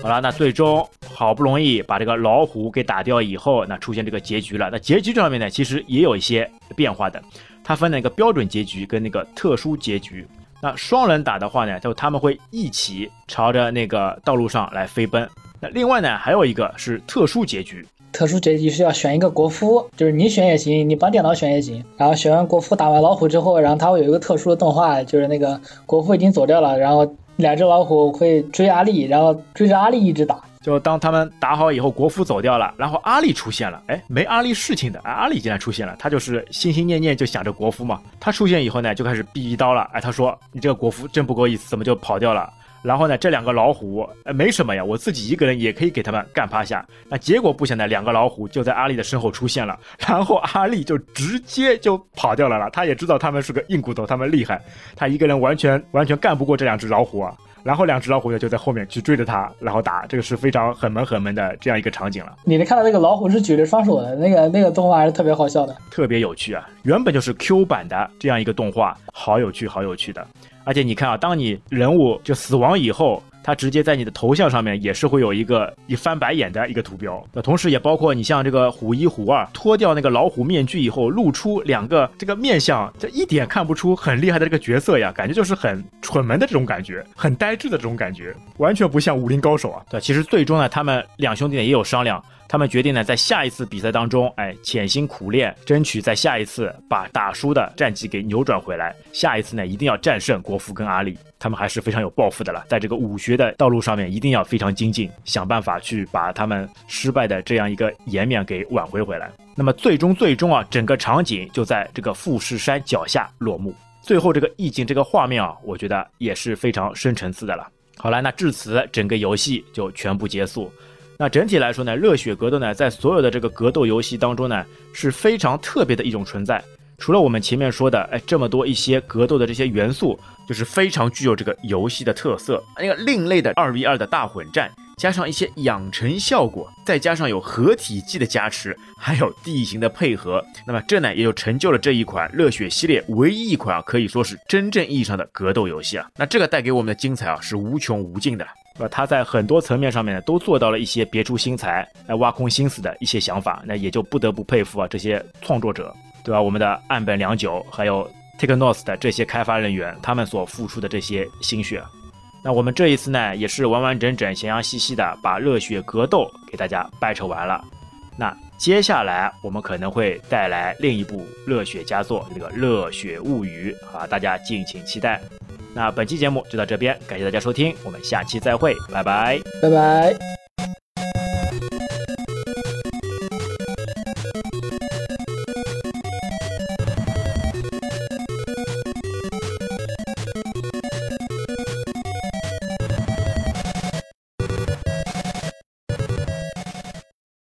好了，那最终好不容易把这个老虎给打掉以后，那出现这个结局了。那结局上面呢，其实也有一些变化的，它分那个标准结局跟那个特殊结局。那双人打的话呢，就他们会一起朝着那个道路上来飞奔。那另外呢，还有一个是特殊结局。特殊结局是要选一个国服，就是你选也行，你帮电脑选也行。然后选完国服打完老虎之后，然后它会有一个特殊的动画，就是那个国服已经走掉了，然后两只老虎会追阿力，然后追着阿力一直打。就当他们打好以后，国服走掉了，然后阿力出现了。哎，没阿力事情的，哎，阿力竟然出现了，他就是心心念念就想着国服嘛。他出现以后呢，就开始逼一刀了。哎，他说你这个国服真不够意思，怎么就跑掉了？然后呢，这两个老虎，哎，没什么呀，我自己一个人也可以给他们干趴下。那结果不想呢，两个老虎就在阿力的身后出现了，然后阿力就直接就跑掉了了。他也知道他们是个硬骨头，他们厉害，他一个人完全完全干不过这两只老虎啊。然后两只老虎就在后面去追着他，然后打，这个是非常很萌很萌的这样一个场景了。你能看到那个老虎是举着双手的，那个那个动画还是特别好笑的，特别有趣啊。原本就是 Q 版的这样一个动画，好有趣好有趣的。而且你看啊，当你人物就死亡以后，它直接在你的头像上面也是会有一个一翻白眼的一个图标。那同时也包括你像这个虎一虎二脱掉那个老虎面具以后，露出两个这个面相，这一点看不出很厉害的这个角色呀，感觉就是很蠢萌的这种感觉，很呆滞的这种感觉，完全不像武林高手啊。对，其实最终呢，他们两兄弟也有商量，他们决定呢在下一次比赛当中，哎，潜心苦练，争取在下一次把打输的战绩给扭转回来。下一次呢一定要战胜国服跟阿里。他们还是非常有抱负的了，在这个武学的道路上面一定要非常精进，想办法去把他们失败的这样一个颜面给挽回回来。那么最终最终啊，整个场景就在这个富士山脚下落幕。最后这个意境这个画面啊，我觉得也是非常深层次的了。好了，那至此整个游戏就全部结束。那整体来说呢，热血格斗呢在所有的这个格斗游戏当中呢是非常特别的一种存在。除了我们前面说的，哎，这么多一些格斗的这些元素，就是非常具有这个游戏的特色。那个另类的 二 v 二 的大混战，加上一些养成效果，再加上有合体技的加持，还有地形的配合，那么这呢也就成就了这一款热血系列唯一一款、啊、可以说是真正意义上的格斗游戏了、啊。那这个带给我们的精彩啊是无穷无尽的。它在很多层面上面呢都做到了一些别出心裁、哎、挖空心思的一些想法，那也就不得不佩服啊这些创作者。对吧？我们的岸本良久还有 TakeNoise 的这些开发人员，他们所付出的这些心血。那我们这一次呢，也是完完整整、详详细细的把热血格斗给大家掰扯完了。那接下来我们可能会带来另一部热血佳作，这个《热血物语》啊，大家敬请期待。那本期节目就到这边，感谢大家收听，我们下期再会，拜拜，拜拜。